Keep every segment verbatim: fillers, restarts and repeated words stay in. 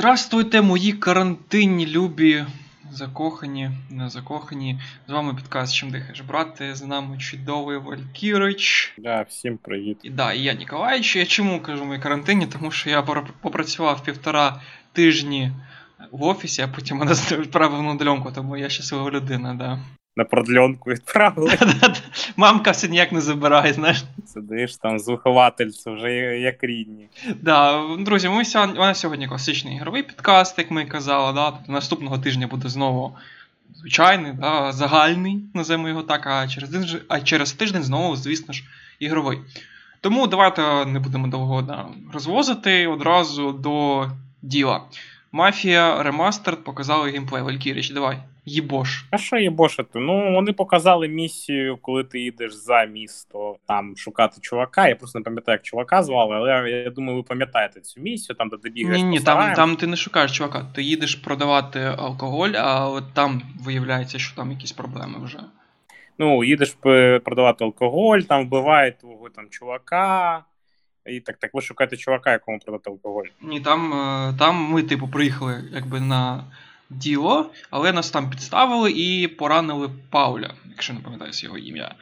Здравствуйте, мої карантинні, любі, закохані, не закохані. З вами підкаст «Чим дихаєш, брате», з нами чудовий Валькірич. Да, всім привіт. І да, і я Ніколаїч. Я чому кажу мої карантинні? Тому що я попрацював півтора тижні в офісі, а потім мене відправили на удаленку, тому я щаслива людина, да. На продленку відправили. Мамка все ніяк не забирає, знаєш. Сидиш там з виховательцем, вже як рідні. Да, друзі, ми сьогодні, у нас сьогодні класичний ігровий підкаст, як ми казали, да. Наступного тижня буде знову звичайний, да, загальний, називаємо його так, а через, а через тиждень знову, звісно ж, ігровий. Тому давайте не будемо довго, да, розвозити, одразу до діла. Мафія Ремастерд показали геймплей. Валькіріч, давай. Єбош. А що єбошити? Ну, вони показали місію, коли ти їдеш за місто, там, шукати чувака. Я просто не пам'ятаю, як чувака звали, але я думаю, ви пам'ятаєте цю місію, там, де ти бігаєш. Ні-ні, там, там ти не шукаєш чувака, ти їдеш продавати алкоголь, а от там виявляється, що там якісь проблеми вже. Ну, їдеш продавати алкоголь, там вбивають твого там чувака. І так, так ви шукаєте чувака, якому продати алкоголь. Ні, там, там ми, типу, приїхали, якби, на діло, але нас там підставили і поранили Пауля, якщо не пам'ятаюся його ім'я.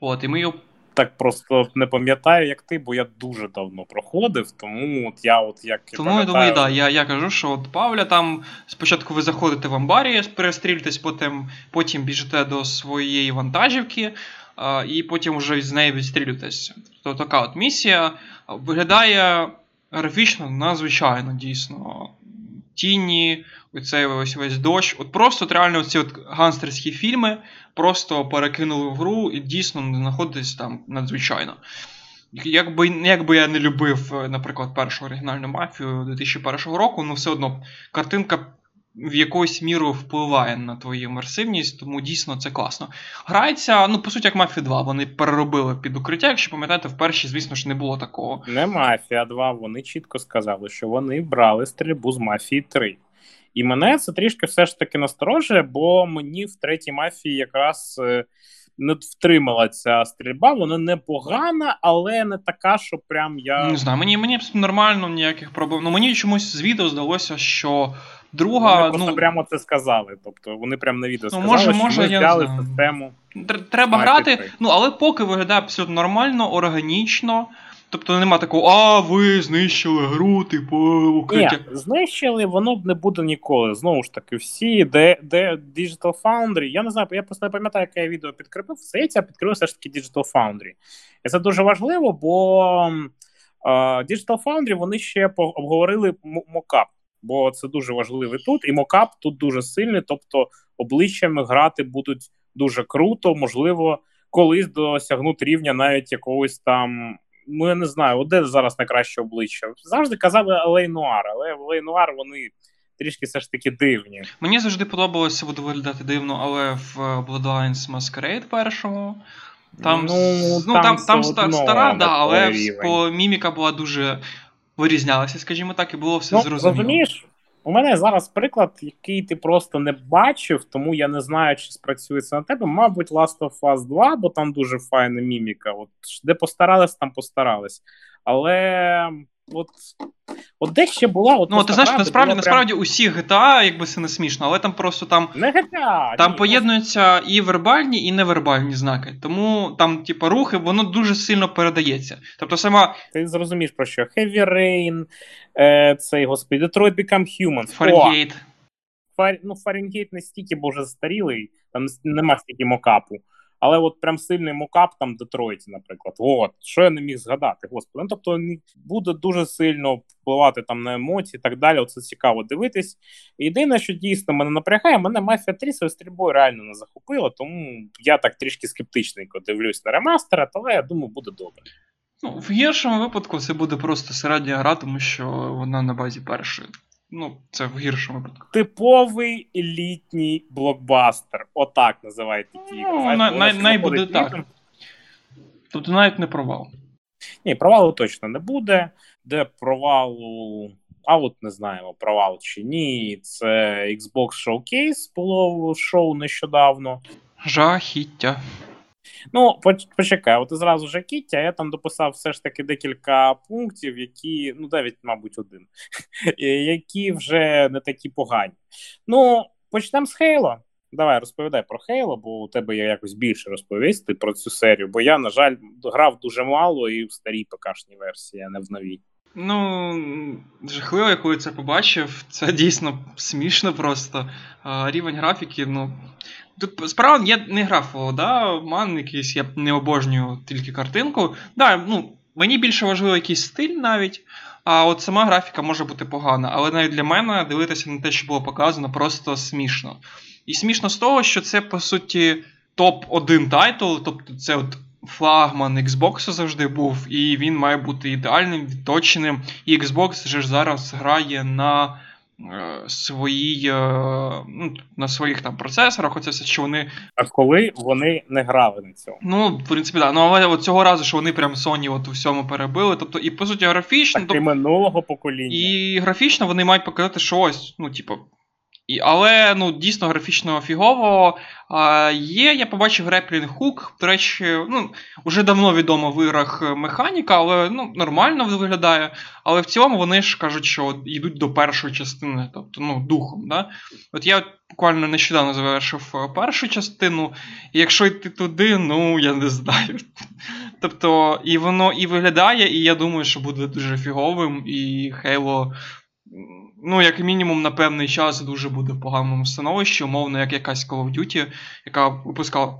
От, і ми його... Так просто не пам'ятаю, як ти, бо я дуже давно проходив, тому от я от як тому, пам'ятаю... Тому, я думаю, да, я, я кажу, що от Павля там, спочатку ви заходите в амбарі, перестрілюєтесь, потім, потім біжите до своєї вантажівки, а, і потім вже з неї відстрілюєтесь. Тобто така от місія виглядає графічно надзвичайно, дійсно. Тіні, оцей ось весь дощ. От просто от реально ці от ганстерські фільми просто перекинули в гру і дійсно знаходитись там надзвичайно. Якби, якби я не любив, наприклад, першу оригінальну мафію дві тисячі першого року, ну все одно картинка в якоюсь міру впливає на твою імерсивність, тому дійсно це класно. Грається, ну, по суті, як Мафія два, вони переробили під укриття, якщо пам'ятаєте, в першій, звісно ж, не було такого. Не Мафія два, вони чітко сказали, що вони брали стрільбу з Мафії три. І мене це трішки все ж таки насторожує, бо мені в третій Мафії якраз не втримала ця стрільба, вона не погана, але не така, що прям я... Не знаю, мені, мені нормально, ніяких проблем. Ну, мені чомусь з відео здалося, що... Друга, вони просто ну, прямо це сказали, тобто вони прямо на відео ну, сказали, може, що може, ми взяли систему. Треба грати, три. Ну але поки виглядає абсолютно нормально, органічно, тобто нема такого, а ви знищили гру, типу, укриття. Ні, знищили, воно б не буде ніколи, знову ж таки, всі, де, де Digital Foundry, я не знаю, я просто не пам'ятаю, яке я відео підкріпив, здається, я підкріпив все ж таки Digital Foundry. І це дуже важливо, бо uh, Digital Foundry, вони ще обговорили мокап. Бо це дуже важливо тут, і мокап тут дуже сильний, тобто обличчями грати будуть дуже круто, можливо, колись досягнуть рівня навіть якогось там, ну я не знаю, от де зараз найкраще обличчя. Завжди казали Алей-Нуар, але Алей-Нуар вони трішки все ж таки дивні. Мені завжди подобалося, буде виглядати дивно, але в Bloodlines Masquerade першому, там, ну, ну, там, там, там стара, да, але по міміка була дуже... Вирізнялися, скажімо так, і було все ну, зрозуміло. Розумієш, у мене зараз приклад, який ти просто не бачив, тому я не знаю, чи спрацюється на тебе. Мабуть, Last of Us два, бо там дуже файна міміка. От, де постарались, там постарались. Але от, от де ще була... От ну, ти знаєш, насправді, насправді прям... усі джі ті ей, якби це не смішно, але там просто там... Не джі ті ей! Там ні, поєднуються і вербальні, і невербальні знаки. Тому там, типу, рухи, воно дуже сильно передається. Тобто сама... Ти зрозумієш про що? Heavy Rain, е, цей, господи, Detroit Become Human. Фаренгейт. Фар... Ну, Фаренгейт не стільки, бо вже застарілий, там нема стільки мокапу. Але от прям сильний мокап там в Детройті, наприклад. От, що я не міг згадати, господи. Ну, тобто буде дуже сильно впливати там на емоції і так далі. Оце цікаво дивитись. Єдине, що дійсно мене напрягає, мене Мафія три своєю стрільбою реально не захопила, тому я так трішки скептичненько дивлюсь на ремастера, але я думаю, буде добре. Ну, в гіршому випадку це буде просто середня гра, тому що вона на базі першої. Ну, це в гіршому випадку. Типовий літній блокбастер. Отак називають такі. Ну, най, най, най буде так. Тобто навіть не провал. Ні, провалу точно не буде. Де провалу... А от не знаємо, провал чи ні. Це Xbox Showcase було шоу нещодавно. Жахіття. Ну, почекай, от і зразу ж Кіття, я там дописав все ж таки декілька пунктів, які, ну навіть, мабуть, один, які вже не такі погані. Ну, почнемо з Halo. Давай, розповідай про Halo, бо у тебе є якось більше розповісти про цю серію, бо я, на жаль, грав дуже мало і в старій ПК-шній версії, а не в новій. Ну, жахливо, яку я це побачив, це дійсно смішно просто. А, рівень графіки, ну... Тут справді я не граф, да, ман якийсь, я не обожнюю тільки картинку. Да, ну, мені більше важливо якийсь стиль навіть, а от сама графіка може бути погана. Але навіть для мене дивитися на те, що було показано, просто смішно. І смішно з того, що це, по суті, топ-один тайтл, тобто це от флагман Xbox завжди був, і він має бути ідеальним, відточеним. І Xbox вже зараз грає на... Свої, ну, на своїх там процесорах, оце все, що вони... А коли вони не грали на цьому? Ну, в принципі, так. Да. Ну, але от цього разу, що вони прям Sony от у всьому перебили, тобто, і, по суті, графічно... Так, тобто, і минулого покоління. І графічно вони мають показати, що ось, ну, типу... І, але, ну, дійсно, графічно фігово а, є. Я побачив греплінг хук, до речі, ну, вже давно відомо в іграх механіка, але, ну, нормально виглядає. Але в цілому вони ж кажуть, що йдуть до першої частини, тобто, ну, духом, да? От я буквально нещодавно завершив першу частину, і якщо йти туди, ну, я не знаю. Тобто, і воно і виглядає, і я думаю, що буде дуже фіговим, і Halo... Ну, як мінімум, на певний час дуже буде в поганому становищі, умовно, як якась Call of Duty, яка випускала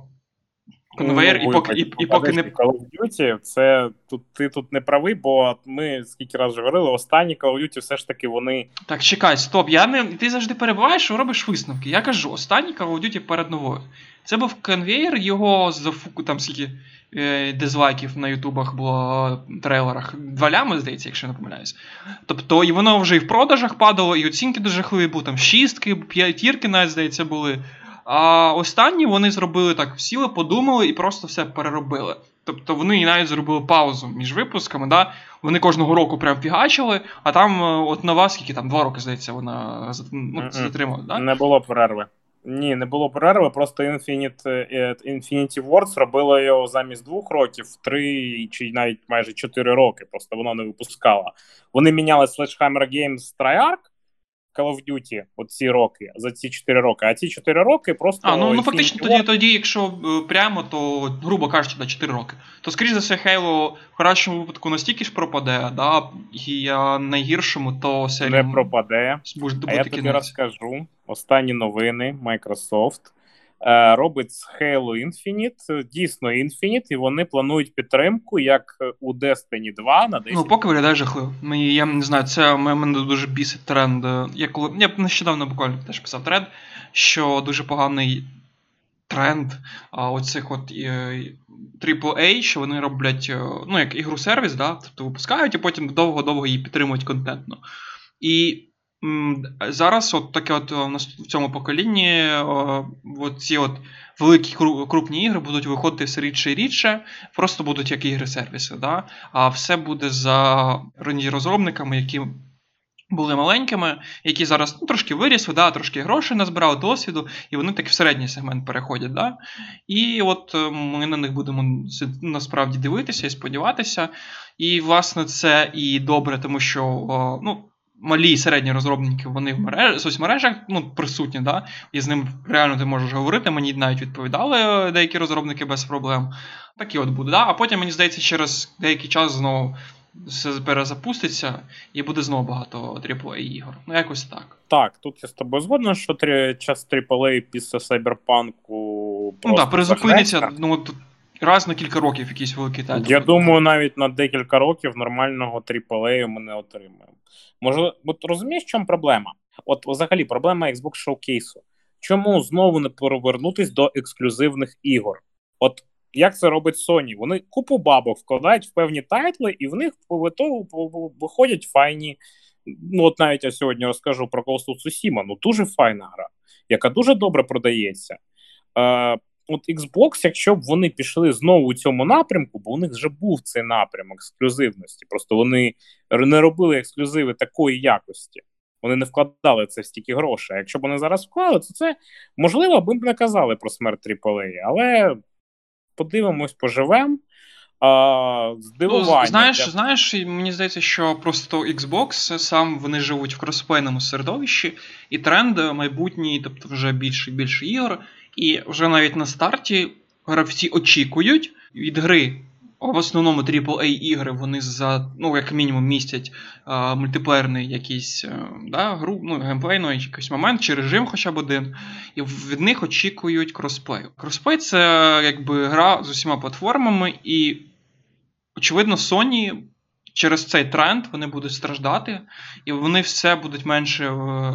конвейер, ну, і поки, і, і поки не... Call of Duty, це, тут, ти тут не правий, бо ми скільки разів говорили, останні Call of Duty все ж таки вони... Так, чекай, стоп, я не... ти завжди перебуваєш і робиш висновки. Я кажу, останній Call of Duty перед новою. Це був конвейер, його зафуку там скільки... дизлайків на ютубах було, трейлерах, два лями, здається, якщо я не помиляюсь. Тобто, і воно вже і в продажах падало, і оцінки дуже жахливі були, там шістки, п'ятірки навіть, здається, були. А останні вони зробили так, сіли, подумали і просто все переробили. Тобто, вони навіть зробили паузу між випусками, да? Вони кожного року прям фігачили, а там от нова, скільки там, два роки, здається, вона ну, затримала. Да? Не було перерви. Ні, не було перерви, просто Infinite, Infinity Ward робила його замість двох років, три чи навіть майже чотири роки, просто вона не випускала. Вони міняли Sledgehammer Games Treyarch, Call of Duty, от ці роки, за ці чотири роки, а ці чотири роки просто... А, ну, ну фактично тоді, тоді, якщо прямо, то, грубо кажучи, на чотири роки. То, скоріш за все, Halo в хорошому випадку настільки ж пропаде, да, і а найгіршому, то... Серію... Не пропаде, а я тобі розкажу. Останні новини, Microsoft е, робить з Halo Infinite, дійсно Infinite, і вони планують підтримку, як у Destiny два на десять. Ну, поки виглядає жахливо. Мені, я не знаю, це мене дуже бісить тренд. Я, коли, я нещодавно буквально теж писав тренд, що дуже поганий тренд а, оцих от е, трипл ей, що вони роблять, ну, як ігру-сервіс, да? Тобто випускають, і потім довго-довго її підтримують контентно. І зараз от таке от в цьому поколінні от ці от великі крупні ігри будуть виходити все рідше і рідше, просто будуть як ігри-сервіси, да? А все буде за розробниками, які були маленькими, які зараз ну, трошки вирісли, да? Трошки грошей назбирали, досвіду, і вони так в середній сегмент переходять. Да? І от ми на них будемо насправді дивитися і сподіватися. І, власне, це і добре, тому що... ну, малі і середні розробники, вони в мереж... соцмережах ну, присутні, да? І з ним реально ти можеш говорити, мені навіть відповідали деякі розробники без проблем. Такі от буде, да? А потім, мені здається, через деякий час знову все перезапуститься і буде знову багато трипл ей ігор. Ну, якось так. Так, тут я з тобою згодна, що три... час трипл ей після Сайберпанку просто... Ну так, призупиниться, ну от... Раз на кілька років якийсь великий тайтл. Я думаю, навіть на декілька років нормального трипл ей ми не отримаємо. Може, от розумієш, в чому проблема? От взагалі проблема Xbox Showcase. Чому знову не повернутись до ексклюзивних ігор? От як це робить Sony? Вони купу бабок вкладають в певні тайтли, і в них виходять файні. Ну от навіть я сьогодні розкажу про Ghost of Tsushima. Ну дуже файна гра, яка дуже добре продається. От Xbox, якщо б вони пішли знову у цьому напрямку, бо у них вже був цей напрям ексклюзивності, просто вони не робили ексклюзиви такої якості, вони не вкладали це в стільки грошей, а якщо б вони зараз вклали, то це, можливо, би б не казали про смерть трипл ей, але подивимось, поживемо. А, здивування. Ну, знаєш, знаєш, мені здається, що просто Xbox сам, вони живуть в кросплейному середовищі, і тренд майбутній, тобто вже більше і більше ігор, і вже навіть на старті гравці очікують від гри. В основному трипл ей ігри, вони за, ну, як мінімум містять а, мультиплеєрний якийсь, да, гру, ну, геймплейний якийсь момент, чи режим хоча б один, і від них очікують кросплею. Кросплей – це, якби, гра з усіма платформами, і, очевидно, Sony через цей тренд вони будуть страждати, і вони все будуть менше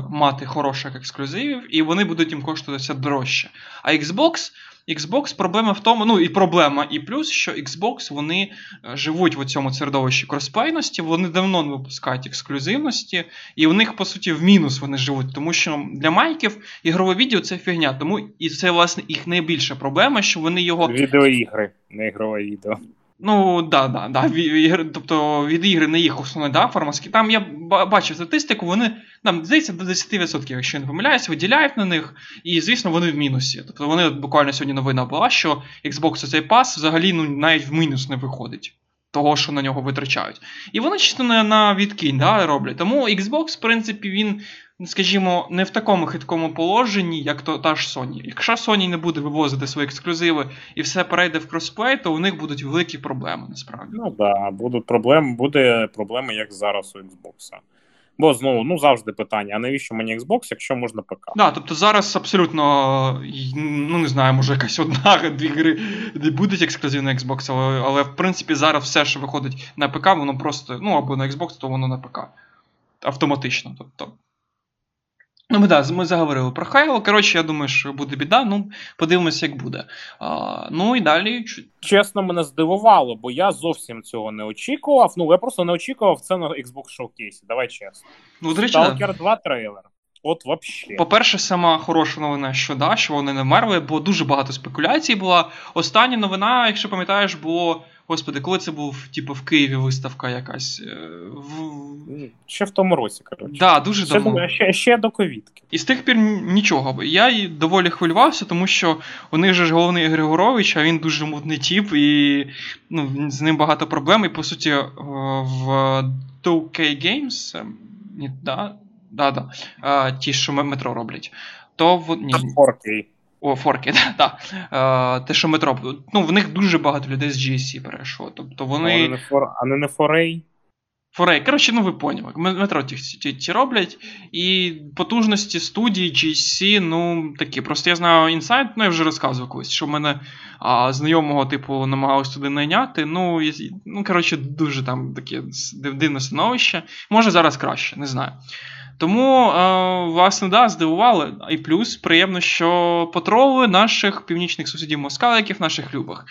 мати хороших ексклюзивів, і вони будуть їм коштуватися дорожче. А Xbox – Xbox проблема в тому, ну і проблема, і плюс, що Xbox, вони живуть в цьому середовищі кросплейності, вони давно не випускають ексклюзивності, і у них, по суті, в мінус вони живуть, тому що для майків ігрове відео – це фігня, тому і це, власне, їх найбільша проблема, що вони його... Відеоігри, не ігрове відео. Ну, да, да, да. Ігри, тобто від ігри не їх основна, да, форма. Там я бачив статистику, вони, там, здається, до десять відсотків, якщо не помиляюсь, виділяють на них, і, звісно, вони в мінусі. Тобто вони, буквально сьогодні новина була, що Xbox цей пас взагалі, ну, навіть в мінус не виходить того, що на нього витрачають. І вони чисто на, на відкинь, да, роблять. Тому Xbox, в принципі, він, скажімо, не в такому хиткому положенні, як то та ж Sony. Якщо Sony не буде вивозити свої ексклюзиви і все перейде в кросплей, то у них будуть великі проблеми, насправді. Ну да, будуть проблеми, буде проблеми, як зараз у Xbox. Бо знову, ну, завжди питання, а навіщо мені Xbox, якщо можна ПК? Так, да, тобто зараз абсолютно, ну, не знаю, може якась одна-дві гри не будуть ексклюзивно Xbox, але, але в принципі зараз все, що виходить на ПК, воно просто, ну, або на Xbox, то воно на ПК. Автоматично, тобто. Ну, ми, да, ми заговорили про Halo. Коротше, я думаю, що буде біда, ну, подивимося, як буде. А, ну, і далі... Чесно, мене здивувало, бо я зовсім цього не очікував. Ну, я просто не очікував це на Xbox Showcase, давай чесно. Ну, до речі, Stalker два трейлер. От, вообще. По-перше, сама хороша новина, що, да, що вони не вмерли, бо дуже багато спекуляцій була. Остання новина, якщо пам'ятаєш, було... Господи, коли це був, типу, в Києві виставка якась? В... Ще в тому році, коротше. Так, да, дуже ще давно. До, ще, ще до ковідки. І з тих пір нічого. Я доволі хвилювався, тому що у них же ж головний Григорович, а він дуже мутний тіп, і, ну, з ним багато проблем. І, по суті, в ту кей геймс, ні, да, да, да, а, ті, що метро роблять, то... В... Ні, фор кей. О, форки, так. Да, да. Те, що метро. Ну, в них дуже багато людей з джі ес сі перейшло. Тобто вони... Ну, не фор... А не на форей? Форей. Коротше, ну ви поняли. Метро ті, ті, ті роблять. І потужності студії джі ес сі, ну, такі. Просто я знаю інсайт, ну, я вже розказував колись, що в мене а, знайомого, типу, намагалось туди найняти. Ну, і, ну, коротше, дуже там таке дивне становище. Може, зараз краще, не знаю. Тому, власне, да, здивували. І плюс приємно, що потролили наших північних сусідів москаликів, наших любих.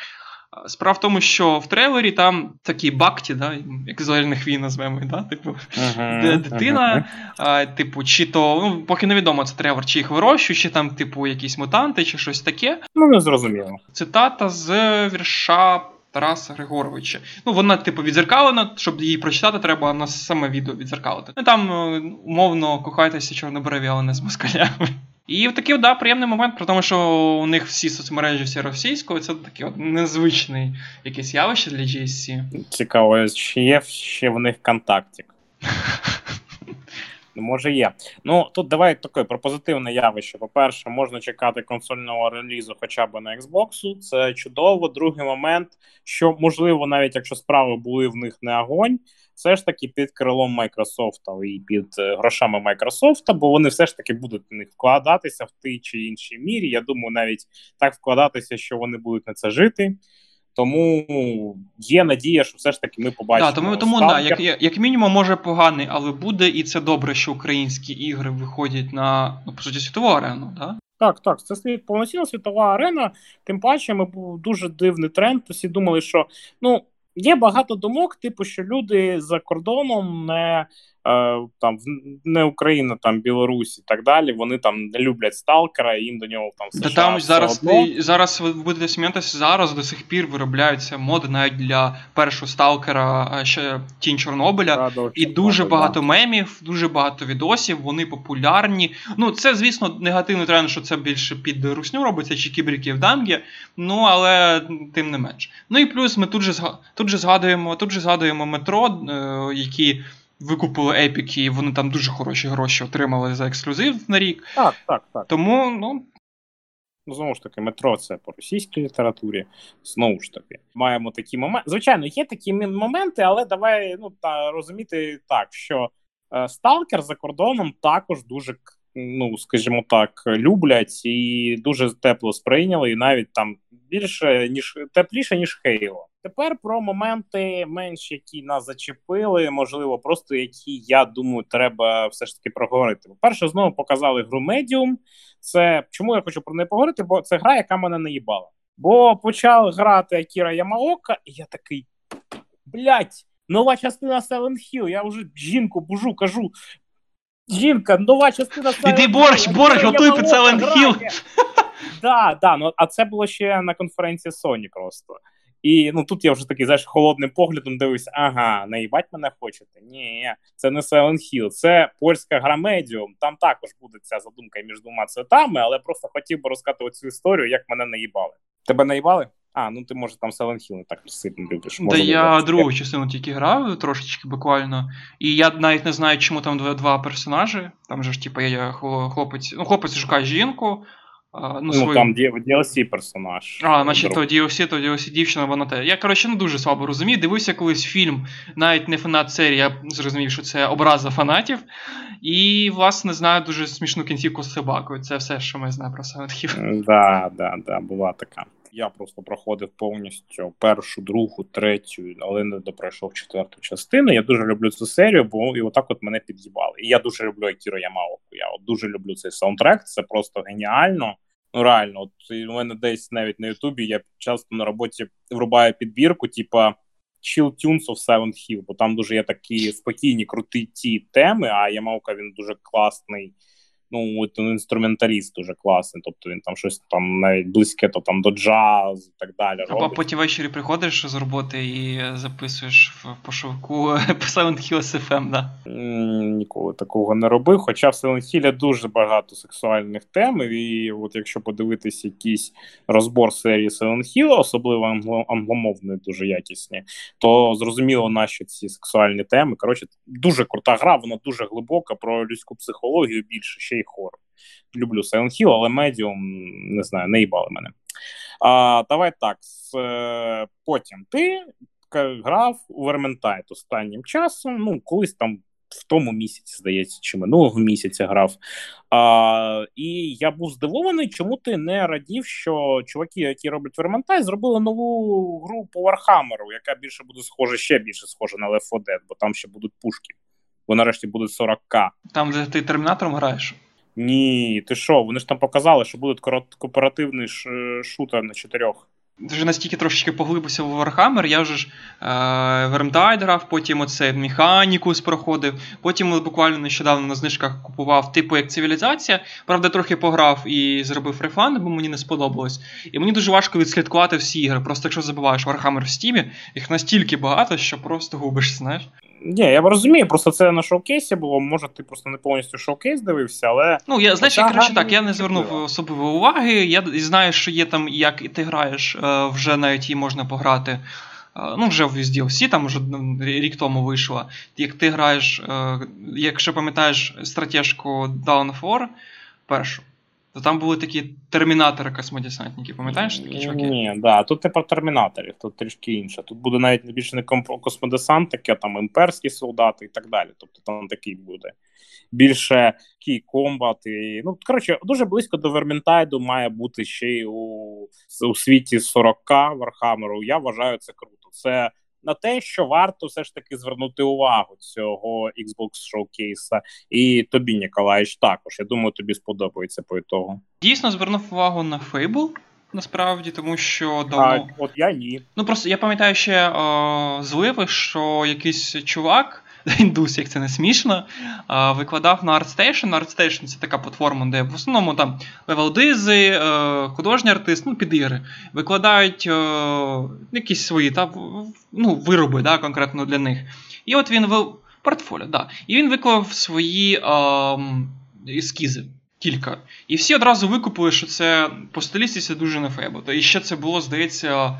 Справа в тому, що в трейлері там такі бакті, да, як зелених війн назвемо, да, типу, uh-huh, дитина, uh-huh. А, типу, чи то, ну, поки невідомо, це трейлер, чи їх вирощують, чи там, типу, якісь мутанти, чи щось таке. Ну, не зрозуміло. Цитата з вірша Тараса Григоровича. Ну, вона, типу, відзеркалена, щоб її прочитати, треба на саме відео відзеркалити. Ну, там, умовно, кохайтеся чорнобриві, але не з москалями. І такий, да, приємний момент, при тому, що у них всі соцмережі, всі російською, це таке от незвичне якесь явище для джі ес сі. Цікаво, чи є ще в них контактик? Може є. Ну, тут давай таке про позитивне явище. По-перше, можна чекати консольного релізу хоча б на Xbox. Це чудово. Другий момент, що, можливо, навіть якщо справи були в них не огонь, все ж таки під крилом Microsoft і під грошами Microsoft, бо вони все ж таки будуть в них вкладатися в тій чи іншій мірі. Я думаю, навіть так вкладатися, що вони будуть на це жити. Тому є надія, що все ж таки ми побачимо. Да, тому, тому да, як, як мінімум, може поганий, але буде, і це добре, що українські ігри виходять на, ну, по суті, світову арену, так? Да? Так, так, це повноцінна світова арена, тим паче ми був дуже дивний тренд, усі думали, що, ну, є багато думок, типу, що люди за кордоном не там не Україна, там Білорусь і так далі, вони там не люблять сталкера, і їм до нього там США. Та там зараз, зараз ви будете сміятися, зараз до сих пір виробляються моди навіть для першого сталкера, ще Тінь Чорнобиля, Радо, і дуже Чорнобиля. Багато мемів, дуже багато відосів, вони популярні. Ну, це, звісно, негативний тренд, що це більше під русню робиться, чи кібріків дамгі, ну, але тим не менш. Ну і плюс ми тут же, тут же згадуємо, тут же згадуємо метро, які викупили Epic, і вони там дуже хороші гроші отримали за ексклюзив на рік. Так, так, так. Тому, ну... Ну, знову ж таки, метро це по російській літературі. Знову ж таки, маємо такі моменти. Звичайно, є такі моменти, але давай ну, та, розуміти так, що е, сталкер за кордоном також дуже, ну, скажімо так, люблять і дуже тепло сприйняли, і навіть там більше, ніж тепліше, ніж Halo. Тепер про моменти менш, які нас зачепили, можливо, просто які, я думаю, треба все ж таки проговорити. По-перше, знову показали гру Medium. Це, чому я хочу про неї поговорити, бо це гра, яка мене наїбала. Бо почав грати Акіра Ямаока, і я такий, блять, нова частина Silent Hill, я вже жінку бужу, кажу, жінка, нова частина Silent Hill. Іди борщ, борщ, готуй під Silent Hill. Так, так, ну а це було ще на конференції Sony просто. І ну тут я вже такий, знаєш, холодним поглядом дивився, ага, наїбать мене хочете? Ні, це не Silent Hill, це польська гра Medium, там також буде ця задумка між двома цвітами, але просто хотів би розказати оцю історію, як мене наїбали. Тебе наїбали? А, ну ти, може, там Silent Hill не так сильно любиш. Може, та я другу частину тільки грав, трошечки буквально, і я навіть не знаю, чому там два, два персонажі, там же ж, типу, є хлопець, ну хлопець шукає жінку, А, ну, свою... там ді ел сі персонаж. А, значить, то ді ел сі, то ді ел сі дівчина, вона те. Я, коротше, не дуже слабо розумію. Дивився колись фільм, навіть не фанат серії, я зрозумів, що це образа фанатів. І, власне, знаю дуже смішну кінцівку з собакою. Це все, що ми знаємо про Silent Hill. Да, да, да, була така. Я просто проходив повністю першу, другу, третю, але не допройшов четверту частину. Я дуже люблю цю серію, бо і отак от мене під'їбали. І я дуже люблю Акіру Ямаоку. Я от дуже люблю цей саундтрек, це просто геніально. Ну реально, от у мене десь навіть на Ютубі я часто на роботі врубаю підбірку, типа Chill Tunes of Silent Hill, бо там дуже є такі спокійні, круті ті теми, а Ямаока він дуже класний. Ну, от він інструменталіст дуже класний, тобто він там щось там навіть близьке, то там до джазу і так далі. Або робить. Потім ввечері приходиш з роботи і записуєш в пошовку Silent Hill ес еф ем, да? Ніколи такого не робив, хоча в Silent Hill дуже багато сексуальних тем, і от якщо подивитись якийсь розбор серії Silent Hill, особливо англомовної дуже якісні, то зрозуміло наші ці сексуальні теми. Коротше, дуже крута гра, вона дуже глибока, про людську психологію більше, ще хоррор. Люблю Silent Hill, але Medium, не знаю, не їбали мене. А, давай так, з, е, потім ти грав у Vermintide останнім часом, ну, колись там в тому місяці, здається, чи минулого місяця грав. А, і я був здивований, чому ти не радів, що чуваки, які роблять Vermintide, зробили нову гру по Warhammer'у, яка більше буде схожа, ще більше схожа на Left фор Dead, бо там ще будуть пушки. Бо нарешті буде сорок тисяч. Там, де ти Термінатором граєш? Ні, ти що? Вони ж там показали, що буде кооперативний шутер на чотирьох. Ти вже настільки трошечки поглибився в Warhammer, я вже ж е- Vermintide грав, потім оце Механікус проходив, потім буквально нещодавно на знижках купував типу як Цивілізація, правда трохи пограв і зробив рефанд, бо мені не сподобалось. І мені дуже важко відслідкувати всі ігри, просто якщо забуваєш Warhammer в Стімі, їх настільки багато, що просто губишся, знаєш. Ні, я розумію, просто це на шоукейсі було, може ти просто не повністю шоукейс дивився, але... Ну, я, знаєш, я, коротше, так, я не звернув особливо уваги, я знаю, що є там, як і ти граєш, вже навіть її можна пограти, ну, вже в ді ел сі, там вже рік тому вийшло, як ти граєш, якщо пам'ятаєш стратежку Dawn of War, першу, то там були такі термінатори-космодесантники, пам'ятаєш такі чуваки? Ні, да, тут не про термінаторів, тут трішки інше. Тут буде навіть більше не космодесантики, а там імперські солдати і так далі. Тобто там такий буде більше кій-комбат. І... Ну, коротше, дуже близько до Vermintide має бути ще й у, у світі сорок Warhammer'у. Я вважаю, це круто. Це на те, що варто все ж таки звернути увагу цього Xbox Showcase, і тобі, Ніколаєш, також. Я думаю, тобі сподобається по ітогу. Дійсно, звернув увагу на Fable, насправді, тому що давно... Так, от я ні. Ну, просто я пам'ятаю ще о, зливи, що якийсь чувак індус, як це не смішно, викладав на ArtStation. ArtStation – це така платформа, де в основному там левелдизи, художні артисти, ну, під ігри, викладають якісь свої та, ну, вироби, да, конкретно для них. І от він в портфоліо, да. І він виклав свої ескізи. Кілька. І всі одразу викупили, що це по стилістиці дуже нефейбото. І ще це було, здається,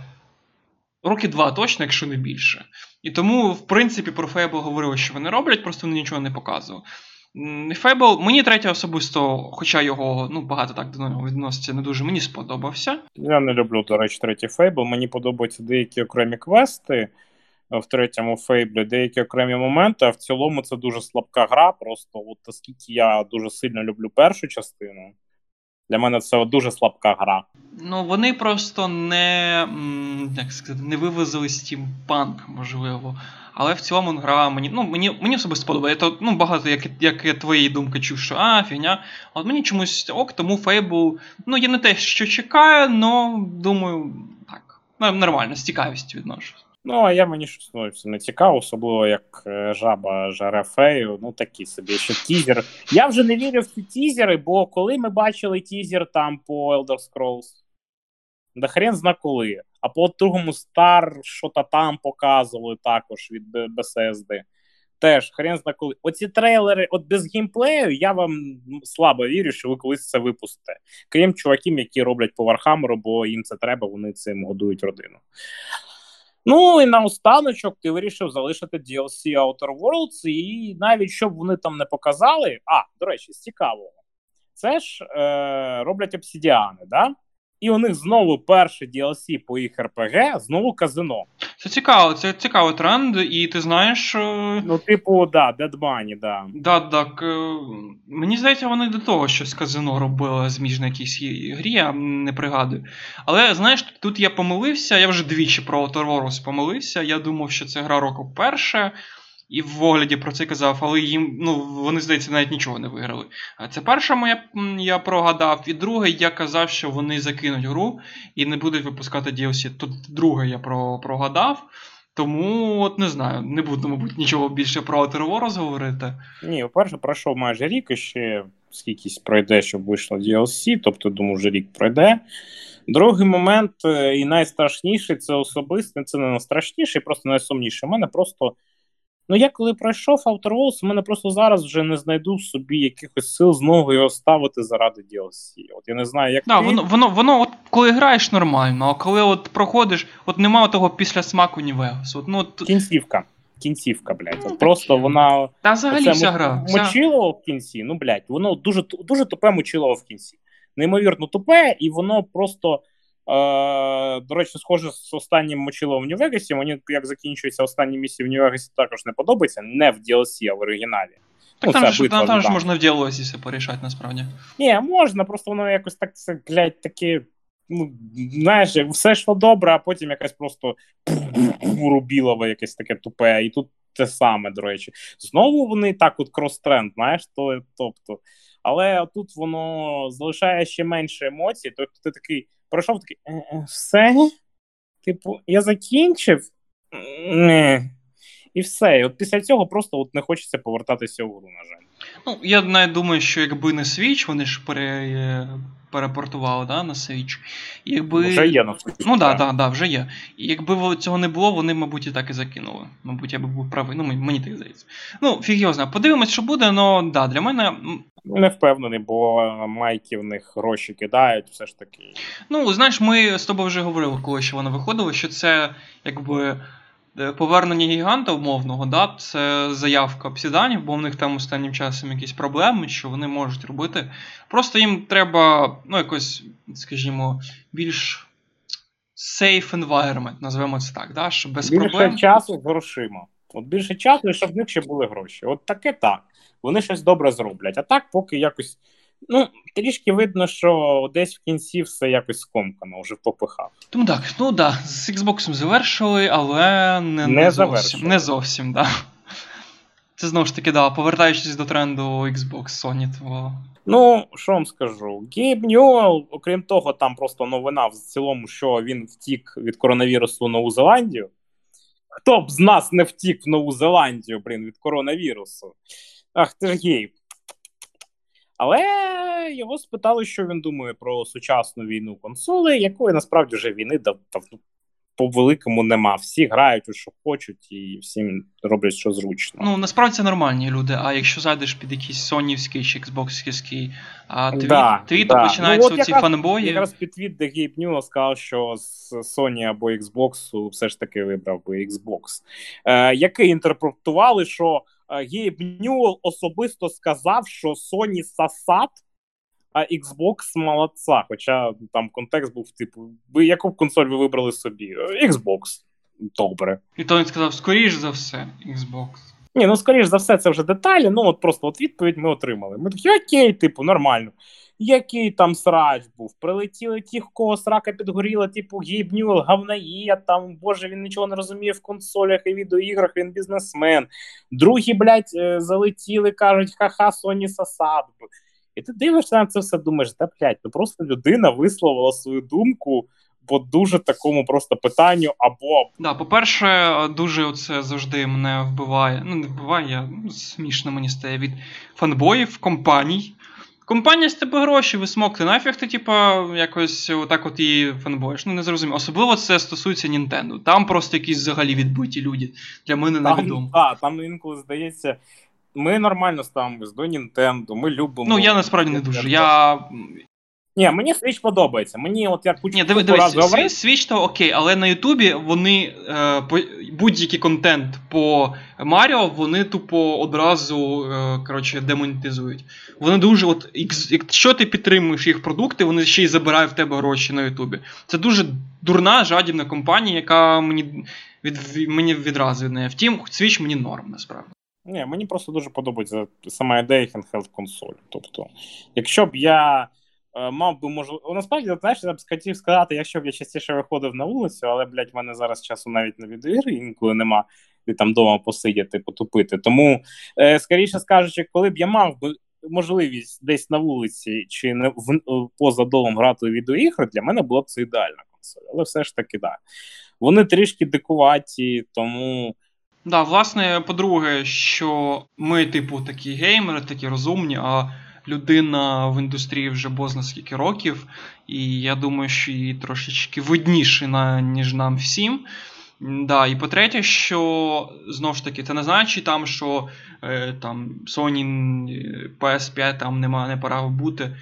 роки два точно, якщо не більше. І тому, в принципі, про Fable говорили, що вони роблять, просто вони нічого не показували. Fable, мені третє особисто, хоча його, ну, багато так до нього відноситься, не дуже, мені сподобався. Я не люблю, до речі, третій Fable. Мені подобаються деякі окремі квести в третьому Фейблі, деякі окремі моменти, а в цілому це дуже слабка гра, просто от оскільки я дуже сильно люблю першу частину, для мене це дуже слабка гра. Ну, вони просто не, як сказати, не вивезли стімпанк, можливо, але в цілому гра мені, ну, мені, мені особисто подобається. Ну, багато, як, як твої думки чув, що а, фігня, а от мені чомусь ок, тому Фейбл, ну, я не те, що чекаю, але, думаю, так, нормально, з цікавістю відношусь. Ну, а я мені щось ну, не цікаво, особливо як жаба жаре фею, ну такі собі, що тізер. Я вже не вірю в ці тізери, бо коли ми бачили тізер там по Elder Scrolls, да хрен зна коли, а по другому Star, що-то там показували також від Bethesda, теж хрен зна коли. Оці трейлери, от без геймплею, я вам слабо вірю, що ви колись це випустите. Крім чуваків, які роблять по Warhammer, бо їм це треба, вони цим годують родину. Ну і наостаночок ти вирішив залишити ді ел сі Outer Worlds, і навіть щоб вони там не показали, а, до речі, з цікавого, це ж е, роблять обсідіани, да? І у них знову перше ді ел сі по їх ар пі джі, знову казино. Це цікаво, це цікавий тренд, і ти знаєш... Ну, типу, да, Dead Money, да. Да, так, мені здається, вони до того щось казино робили зміжно якійсь грі, я не пригадую. Але, знаєш, тут я помилився, я вже двічі про Outer Worlds помилився, я думав, що це гра року перша, і в огляді про це казав, але їм, ну, вони, здається, навіть нічого не виграли. Це перше моє, я прогадав, і друге, я казав, що вони закинуть гру і не будуть випускати ді ел сі. Тут друге я про, прогадав, тому, от не знаю, не буду, мабуть, нічого більше про Outer Worlds говорити. Ні, по-перше, пройшов майже рік, і ще скількись пройде, щоб вийшло ді ел сі, тобто, думаю, вже рік пройде. Другий момент, і найстрашніший, це особисте, це не найстрашніший, просто найсумніший. У мене просто... Ну, я коли пройшов Outer Worlds, у мене просто зараз вже не знайду собі якихось сил знову його ставити заради ді ел сі. От я не знаю, як да, ти... Воно, воно, воно, от коли граєш нормально, а коли от проходиш, от нема того після смаку Нівеусу. Ну, от... Кінцівка. Кінцівка, блядь. От просто вона... Та взагалі вся гра. Мочило в кінці, ну, блядь, воно дуже, дуже тупе мочило в кінці. Неймовірно тупе, і воно просто... Uh, до речі, схоже з останнім мочилом в Нью-Вегасі, мені як закінчується останні місії в Нью-Вегасі також не подобається, не в ді ел сі, а в оригіналі. Так ну, там, ж, битва, там, там ж можна в ді ел сі все порішати, насправді. Ні, можна, просто воно якось так, це, блядь, таке, ну, знаєш, все йшло добре, а потім якась просто рубілове якесь таке тупе, і тут те саме, до речі. Знову вони так от крос-тренд, знаєш, то, тобто. Але тут воно залишає ще менше емоцій, тобто ти такий пройшов такий, все, типу, я закінчив, не. І все. І от після цього просто от не хочеться повертатися в гру, на жаль. Ну, я навіть думаю, що якби не Switch, вони ж пере... перепортували да, на Switch. Якби... Вже є на Switch. Ну, так, да, да, да, вже є. І якби цього не було, вони, мабуть, і так і закинули. Мабуть, я б був правий. Ну, мені так здається. Ну, фіг його знає. Подивимось, що буде, але, да, для мене... Не впевнений, бо майки в них гроші кидають, все ж таки. Ну, знаєш, ми з тобою вже говорили, коли ще воно виходило, що це, якби... Повернення гіганта умовного, да, це заявка обсіданів, бо в них там останнім часом якісь проблеми, що вони можуть робити. Просто їм треба, ну, якось, скажімо, більш safe environment, назвемо це так, да, щоб без більше проблем... Більше часу грошима. От більше часу, щоб в них ще були гроші. От таке так. Вони щось добре зроблять. А так, поки якось, ну, трішки видно, що десь в кінці все якось скомкано, вже попихав. Тому так, ну да, з Xbox завершили, але не, не, не зовсім. Не зовсім, да. Це знову ж таки, да, повертаючись до тренду Xbox, Sony, то... Ну, що вам скажу, Гейб Ньюелл, окрім того, там просто новина в цілому, що він втік від коронавірусу в Нову Зеландію. Хто б з нас не втік в Нову Зеландію, блін, від коронавірусу? Ах, ти ж гей. Але його спитали, що він думає про сучасну війну консолей, якої насправді вже війни дав, дав, по-великому нема. Всі грають у що хочуть і всім роблять, що зручно. Ну, насправді це нормальні люди, а якщо зайдеш під якийсь сонівський чи ексбоксівський твіт, да, твіт да. починаються ну, ці фанбої. Якраз під твіт, де Гейб Ньюелл сказав, що з Sony або Xbox все ж таки вибрав би Xbox. Е, який інтерпретували, що Гейб Ньюелл особисто сказав, що Sony сасат, а Xbox молодца. Хоча там контекст був, типу, ви яку консоль ви вибрали собі? Xbox. Добре. І то він сказав, скоріш за все, Xbox. Ні, ну скоріш за все це вже деталі, ну от просто от відповідь ми отримали. Ми такі, окей, типу, нормально. Який там срач був? Прилетіли ті, кого срака підгоріла, типу, Гейб Ньюелл, гавнаїя, там, боже, він нічого не розуміє в консолях і відеоіграх, він бізнесмен. Другі, блядь, залетіли, кажуть, ха-ха, Sony сасад. І ти дивишся на це все, думаєш, да, блядь, ну просто людина висловила свою думку по дуже такому просто питанню або... Да, по-перше, дуже оце завжди мене вбиває, ну не вбиває, ну, смішно мені стає від фанбоїв, компаній. Компанія з тебе гроші висмокти, нафіг ти, типа, якось отак от і фанбоїш, ну не зрозуміло. Особливо це стосується Nintendo, там просто якісь взагалі відбиті люди, для мене невідомо. Так, да, там інколи здається... Ми нормально ставимось до Nintendo, ми любимо... Ну, я насправді не дуже, я... Ні, мені Switch подобається, мені от як... Ні, диви, дивись, Switch то окей, але на Ютубі вони, е, будь-який контент по Маріо, вони тупо одразу, е, коротше, демонетизують. Вони дуже, от, якщо ти підтримуєш їх продукти, вони ще й забирають в тебе гроші на Ютубі. Це дуже дурна, жадібна компанія, яка мені, від, мені відразу не... Втім, Switch мені норм, насправді. Ні, мені просто дуже подобається сама ідея хендхелд-консолі. Тобто, якщо б я е, мав би можливо... Насправді, знаєш, я б хотів сказати, якщо б я частіше виходив на вулицю, але, блядь, в мене зараз часу навіть на відеоігри інколи нема, і там вдома посидіти, потупити. Тому, е, скоріше скажучи, коли б я мав би можливість десь на вулиці чи не в, поза домом грати у відеоігри, для мене була б це ідеальна консоль. Але все ж таки, да. Вони трішки дикуваті, тому... Так, да, власне, по-друге, що ми, типу, такі геймери, такі розумні, а людина в індустрії вже бозна скільки років, і я думаю, що її трошечки видніше, ніж нам всім. Да, і по-третє, що, знову ж таки, це не значить там, що е, там Sony пі ес п'ять там нема, не пора бути.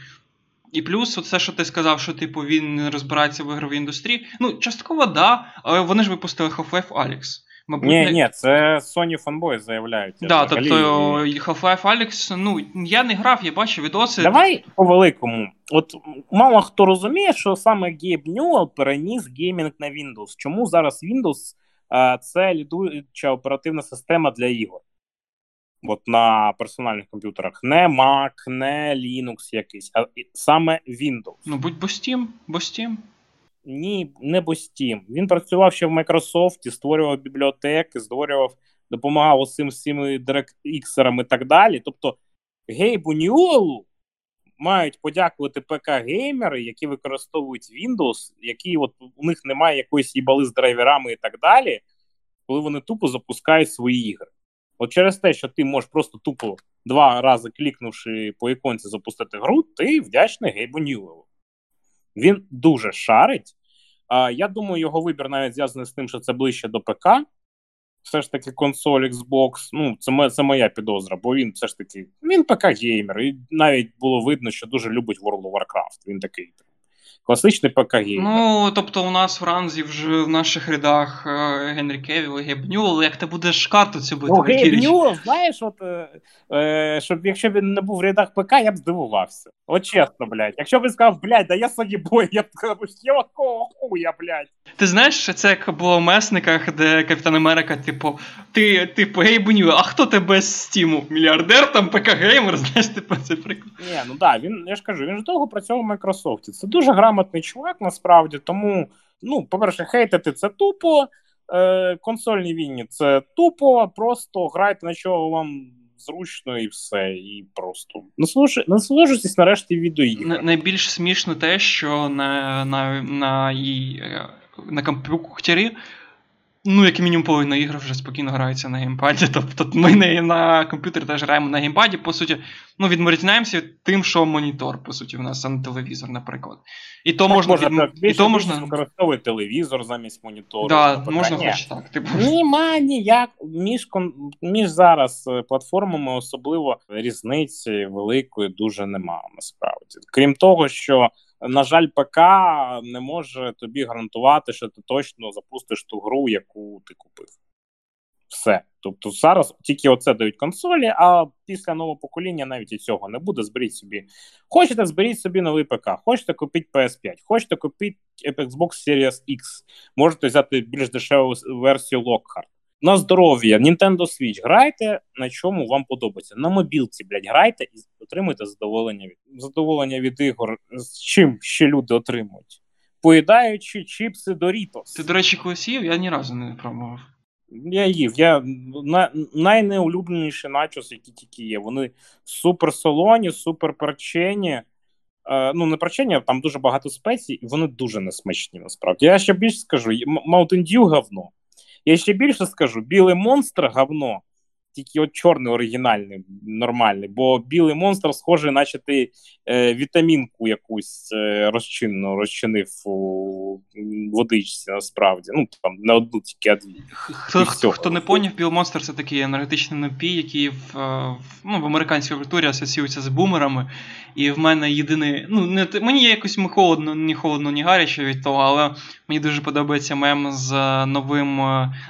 І плюс, оце, що ти сказав, що типу він не розбирається в ігровій індустрії, ну, частково, да, але вони ж випустили Half-Life Alyx. Мабуть, ні, не... ні, це Sony фанбої заявляють. Так, да, тобто Half-Life Alyx, ну, я не грав, я бачив відоси. Давай по-великому. От мало хто розуміє, що саме Гейб Ньюелл переніс геймінг на Windows. Чому зараз Windows – це лідуюча оперативна система для ігор? От на персональних комп'ютерах. Не Mac, не Linux якийсь, а саме Windows. Ну, будь бо Steam, бо Steam. Ні, не бо Steam. Він працював ще в Microsoft, створював бібліотеки, створював, допомагав усім всіми DirectX-ерам і так далі. Тобто Гейбу Ньюеллу мають подякувати ПК-геймери, які використовують Windows, які от у них немає якоїсь їбали з драйверами і так далі, коли вони тупо запускають свої ігри. От через те, що ти можеш просто тупо два рази клікнувши по іконці запустити гру, ти вдячний Гейбу Ньюеллу. Він дуже шарить. А, я думаю, його вибір навіть зв'язаний з тим, що це ближче до ПК. Все ж таки консоль, Xbox. Ну, це, м- це моя підозра, бо він все ж таки... Він ПК-геймер. І навіть було видно, що дуже любить World of Warcraft. Він такий класичний ПК-геймер. Ну, тобто у нас в Ранзі вже в наших рядах Генрі Кевіл і Гейб Ньюелл. Як ти будеш карту цю бити? Ну, Гейб Ньюелл, знаєш, от, е, щоб якщо він не був в рядах ПК, я б здивувався. От чесно, блядь. Якщо б він сказав, блядь, да я сагібой, я б сказав, що якого хуя, блядь. Ти знаєш, це як було в Месниках, де Капітан Америка, типу, ти, типу, Гейб Ньюелл, а хто тебе з Стіму? Мільярдер там, ПК-геймер, знаєш, типу, це прикольно. Ні, ну да, він, я ж кажу, він ж довго працював в Майкрософті. Це дуже грамотний чувак, насправді, тому, ну, по-перше, хейтити це тупо, е- консольні війни це тупо, просто грайте на чого вам зручно і все, і просто насолоджуйтесь нарешті відеоігри. Н- найбільш смішно те, що на, на, на, її, на комп'ютері ну, як мінімум, половина ігор вже спокійно грається на геймпаді. Тобто ми не на комп'ютері теж граємо на геймпаді. По суті, ну, відрізняємося тим, що монітор, по суті, в нас, а не телевізор, наприклад. І то так, можна, можна, від... так, і більше, то можна... використовувати телевізор замість монітору. Да, так, можна хоч так. Типу... Нема ніяк. Між, між зараз платформами особливо різниці великої дуже нема, насправді. Крім того, що, на жаль, ПК не може тобі гарантувати, що ти точно запустиш ту гру, яку ти купив. Все. Тобто зараз тільки оце дають консолі, а після нового покоління навіть і цього не буде. Зберіть собі. Хочете, зберіть собі новий ПК. Хочете, купіть пі ес п'ять. Хочете, купіть Xbox Series X. Можете взяти більш дешеву версію Lockhart. На здоров'я. Nintendo Switch. Грайте, на чому вам подобається. На мобілці, блядь, грайте і отримуйте задоволення від задоволення від ігор. З чим ще люди отримують? Поїдаючи чіпси Doritos. Ти, до речі, колись їв? Я ні разу не пробував. Я їв. Я на... найнеулюбленіші начос, які тільки є. Вони супер солоні, супер перчені. Е, ну, не перчені, там дуже багато спецій, і вони дуже несмачні, насправді. Я ще більше скажу, Mountain Dew говно. Я ще більше скажу, білий монстр говно, тільки от чорний оригінальний, нормальний, бо білий монстр схожий, наче ти е, вітамінку якусь е, розчинну розчинив у водичці, насправді. Ну, там, не одну, тільки одну. Хто, хто, хто не поняв, білий монстр – це такий енергетичний напій, який в, в, ну, в американській культурі асоціюється з бумерами. І в мене єдиний, ну, не, мені якось не холодно, ні холодно, ні гаряче від того, але мені дуже подобається мем з новим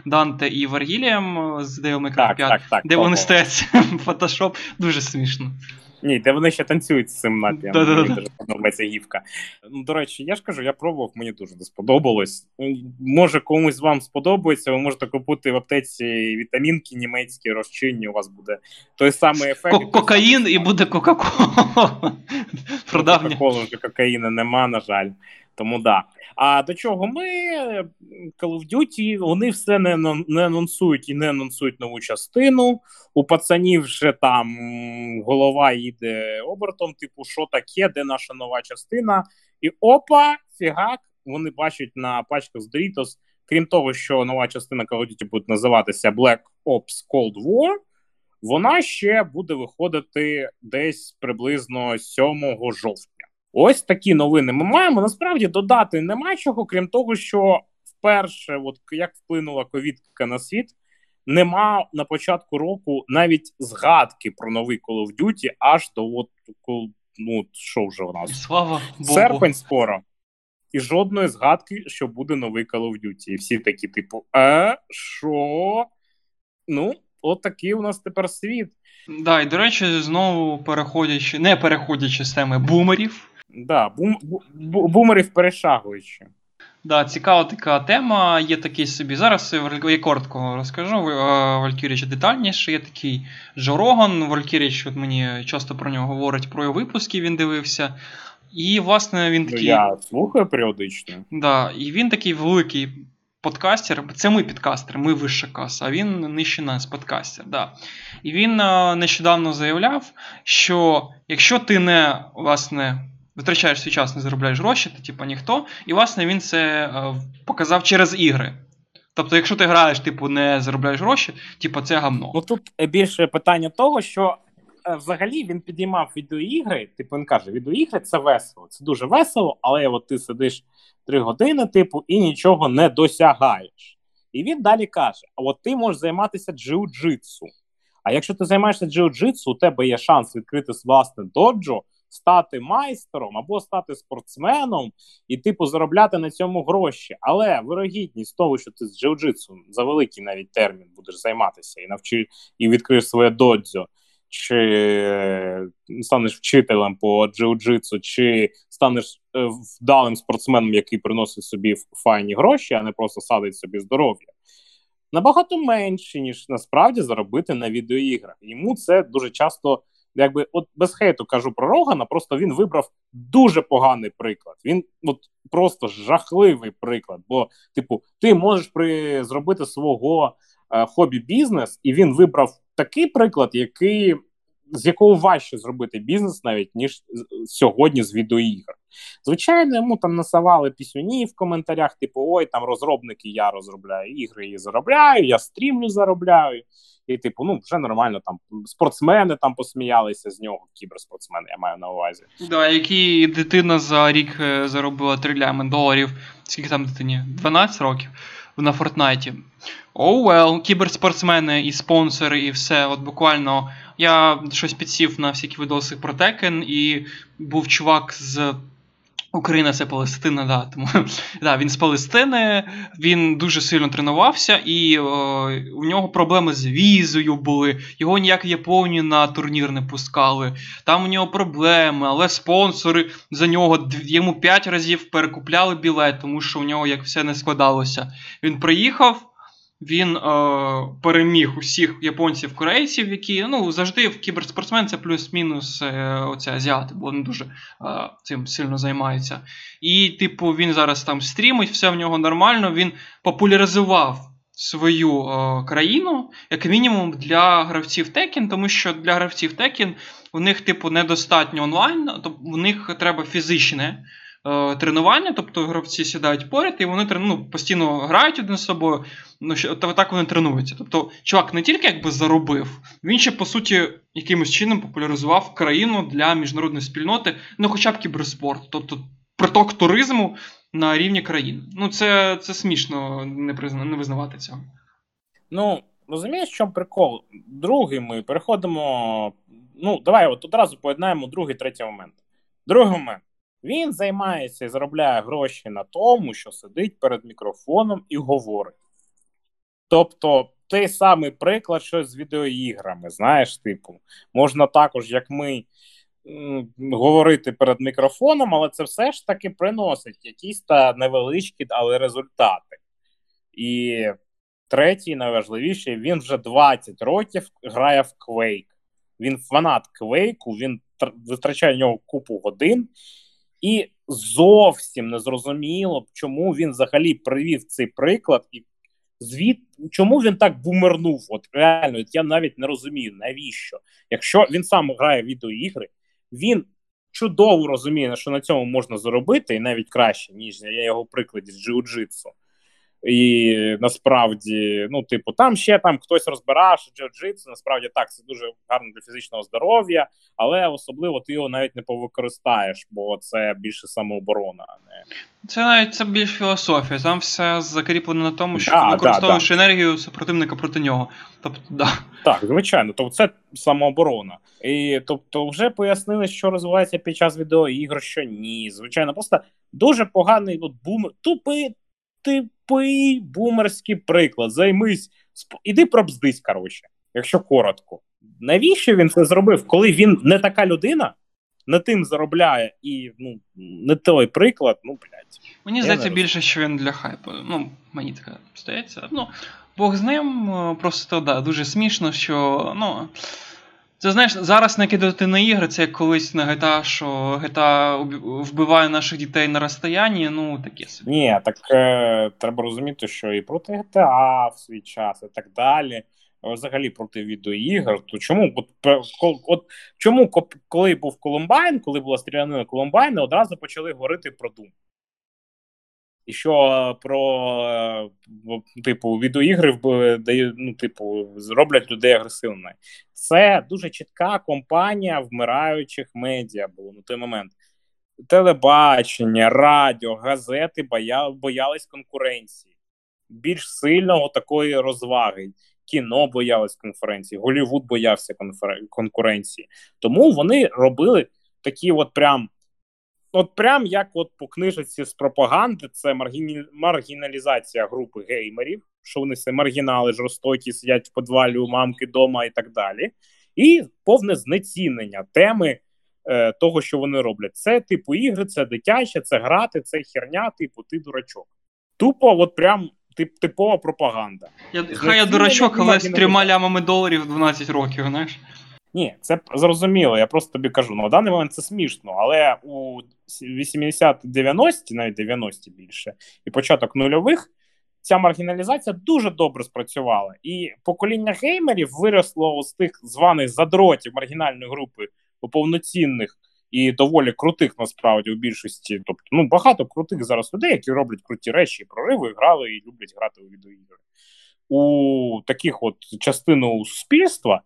Данте і Варгілієм з Devil May Cry п'ять, де вони стоять в фотошоп, дуже смішно. Ні, де вони ще танцюють з цим напієм, мені дуже подобається гівка. Ну, до речі, я ж кажу, я пробував, мені дуже не сподобалось. Може, комусь вам сподобається, ви можете купити в аптеці вітамінки німецькі, розчинні, у вас буде той самий ефект. Кокаїн і буде Кока-Кола. Продавня. Кока-Кола вже кокаїна нема, на жаль. Тому да. А до чого ми, Call of Duty, вони все не, не анонсують і не анонсують нову частину. У пацанів вже там голова їде обертом, типу, що таке, де наша нова частина. І опа, фігак, вони бачать на пачках з Doritos, крім того, що нова частина Call of Duty буде називатися Black Ops Cold War, вона ще буде виходити десь приблизно сьомого жовтня. Ось такі новини ми маємо. Насправді додати нема чого, крім того, що вперше, от як вплинула ковідка на світ, нема на початку року навіть згадки про новий Call of Duty аж до от, ну, що вже у нас? Слава Богу. Серпень скоро. І жодної згадки, що буде новий Call of Duty. І всі такі типу, е, що? Ну, от такий у нас тепер світ. Да, і, до речі, знову переходячи, не переходячи з теми бумерів, да, бум, бу, бумерів перешагуючи. Да, цікава така тема, є такий собі, зараз я коротко розкажу, Валькіріч детальніше, є такий Джо Роган, Валькіріч от мені часто про нього говорить, про його випуски він дивився, і власне він такий... Я слухаю періодично. Да, і він такий великий подкастер, це ми підкастери, ми вища каса, а він нижче нас подкастер, да. І він нещодавно заявляв, що якщо ти не, власне, витрачаєш свій час, не заробляєш гроші, ти, типу, ніхто. І, власне, він це показав через ігри. Тобто, якщо ти граєш, типу, не заробляєш гроші, типу, це гамно. Ну, тут більше питання того, що взагалі він підіймав відеоігри, типу, він каже, відеоігри – це весело, це дуже весело, але от ти сидиш три години, типу, і нічого не досягаєш. І він далі каже, а от ти можеш займатися джиу-джитсу. А якщо ти займаєшся джиу-джитсу, у тебе є шанс відкрити власне доджо, стати майстером або стати спортсменом і, типу, заробляти на цьому гроші. Але вирогідність того, що ти з джиу-джитсу за великий навіть термін будеш займатися і навчи, і відкриєш своє додзьо, чи станеш вчителем по джиу-джитсу, чи станеш вдалим спортсменом, який приносить собі файні гроші, а не просто садить собі здоров'я, набагато менше, ніж насправді заробити на відеоіграх. Йому це дуже часто... Якби, от без хейту кажу про Рогана, просто він вибрав дуже поганий приклад. Він от просто жахливий приклад, бо, типу, ти можеш при... зробити свого е, хобі-бізнес, і він вибрав такий приклад, який з якого важче зробити бізнес навіть, ніж сьогодні з відеоігр. Звичайно, йому там насавали пісюні в коментарях, типу, ой, там розробники, я розробляю ігри і заробляю, я стрімлю заробляю. І типу, ну, вже нормально, там, спортсмени там посміялися з нього, кіберспортсмени, я маю на увазі. Да, які дитина за рік заробила три лями доларів, скільки там дитині, дванадцять років на Фортнайті. Оу, oh well, кіберспортсмени і спонсори, і все, от буквально... Я щось підсів на всякі відоси про Tekken, і був чувак з Україна, це Палестина, да, тому да, він з Палестини, він дуже сильно тренувався, і о, у нього проблеми з візою були, його ніяк в Японію на турнір не пускали, там у нього проблеми, але спонсори за нього, йому п'ять разів перекупляли білет, тому що у нього як все не складалося. Він приїхав, він е, переміг усіх японців-корейців, які, ну, завжди в кіберспортсмен це плюс-мінус е, оці азіати, бо вони дуже е, цим сильно займаються. І, типу, він зараз там стрімить, все в нього нормально, він популяризував свою е, країну, як мінімум, для гравців Tekken, тому що для гравців Tekken у них, типу, недостатньо онлайн, тобто у них треба фізичне тренування, тобто гравці сідають поряд і вони ну, постійно грають один з собою, ну, так вони тренуються. Тобто чувак не тільки якби заробив, він ще по суті якимось чином популяризував країну для міжнародної спільноти, ну хоча б кіберспорт, тобто приток туризму на рівні країн. Ну це, це смішно не, призна, не визнавати цього. Ну, розумієш, що прикол? Другий ми переходимо, ну давай от одразу поєднаємо другий, третій момент. Другий момент. Він займається і заробляє гроші на тому, що сидить перед мікрофоном і говорить. Тобто, той самий приклад, що з відеоіграми, знаєш, типу, можна також, як ми, м- говорити перед мікрофоном, але це все ж таки приносить якісь та невеличкі, але результати. І третій, найважливіший, він вже двадцять років грає в Quake. Він фанат Quake, він тр- витрачає в нього купу годин. І зовсім не зрозуміло, чому він взагалі привів цей приклад, і звід, чому він так бумернув. От реально, я навіть не розумію, навіщо. Якщо він сам грає в відеоігри, він чудово розуміє, що на цьому можна заробити, і навіть краще, ніж я його прикладі з джиу-джитсу. І насправді, ну, типу, там ще там хтось розбирає, що джиу-джитсу, насправді так, це дуже гарно для фізичного здоров'я, але особливо ти його навіть не повикористаєш, бо це більше самооборона. Це навіть це більш філософія, там все закріплено на тому, що да, ти використовуєш да, да. енергію супротивника проти нього. Тобто, да. Так, звичайно, тобто це самооборона. І, тобто вже пояснили, що розвивається під час відеоігр, що ні. Звичайно, просто дуже поганий от, бумер, тупий, типий бумерський приклад. Займись, сп... іди пробздись, коротше, якщо коротко. Навіщо він це зробив, коли він не така людина, не тим заробляє і ну, не той приклад, ну, блядь. Мені здається більше, що він для хайпу. Ну, мені така здається. Ну, Бог з ним, просто, да, дуже смішно, що, ну... Це, знаєш, зараз накидати на ігри, це як колись на джі ті ей, що джі ті ей вбиває наших дітей на розстоянні, ну, таке собі. Ні, так е, треба розуміти, що і проти джі ті ей в свій час, і так далі, взагалі проти відеоігр, то чому, от, от, чому коли був Колумбайн, коли була стрілянина Колумбайна, одразу почали говорити про Doom. І що про, типу, відеоігри ну, типу, зроблять людей агресивними. Це дуже чітка компанія вмираючих медіа було на той момент. Телебачення, радіо, газети боя... боялись конкуренції. Більш сильного такої розваги. Кіно боялось конкуренції, Голлівуд боявся конфер... конкуренції. Тому вони робили такі от прям От прям як от по книжці з пропаганди, це маргіні... маргіналізація групи геймерів, що вони все маргінали, жорстокі, сидять в подвалі у мамки дома і так далі. І повне знецінення теми е, того, що вони роблять. Це типу ігри, це дитяче, це грати, це херня, типу ти дурачок. Тупо от прям тип, типова пропаганда. Я, хай я дурачок, але з трьома лямами доларів дванадцять років, знаєш? Ні, це зрозуміло, я просто тобі кажу, на даний момент це смішно, але у вісімдесяті, дев'яності, навіть дев'яності більше, і початок нульових, ця маргіналізація дуже добре спрацювала. І покоління геймерів виросло з тих званих задротів маргінальної групи до повноцінних і доволі крутих, насправді, у більшості. Тобто, ну, багато крутих зараз людей, які роблять круті речі, прориви, грали і люблять грати у відеоігри. У таких от частину суспільства,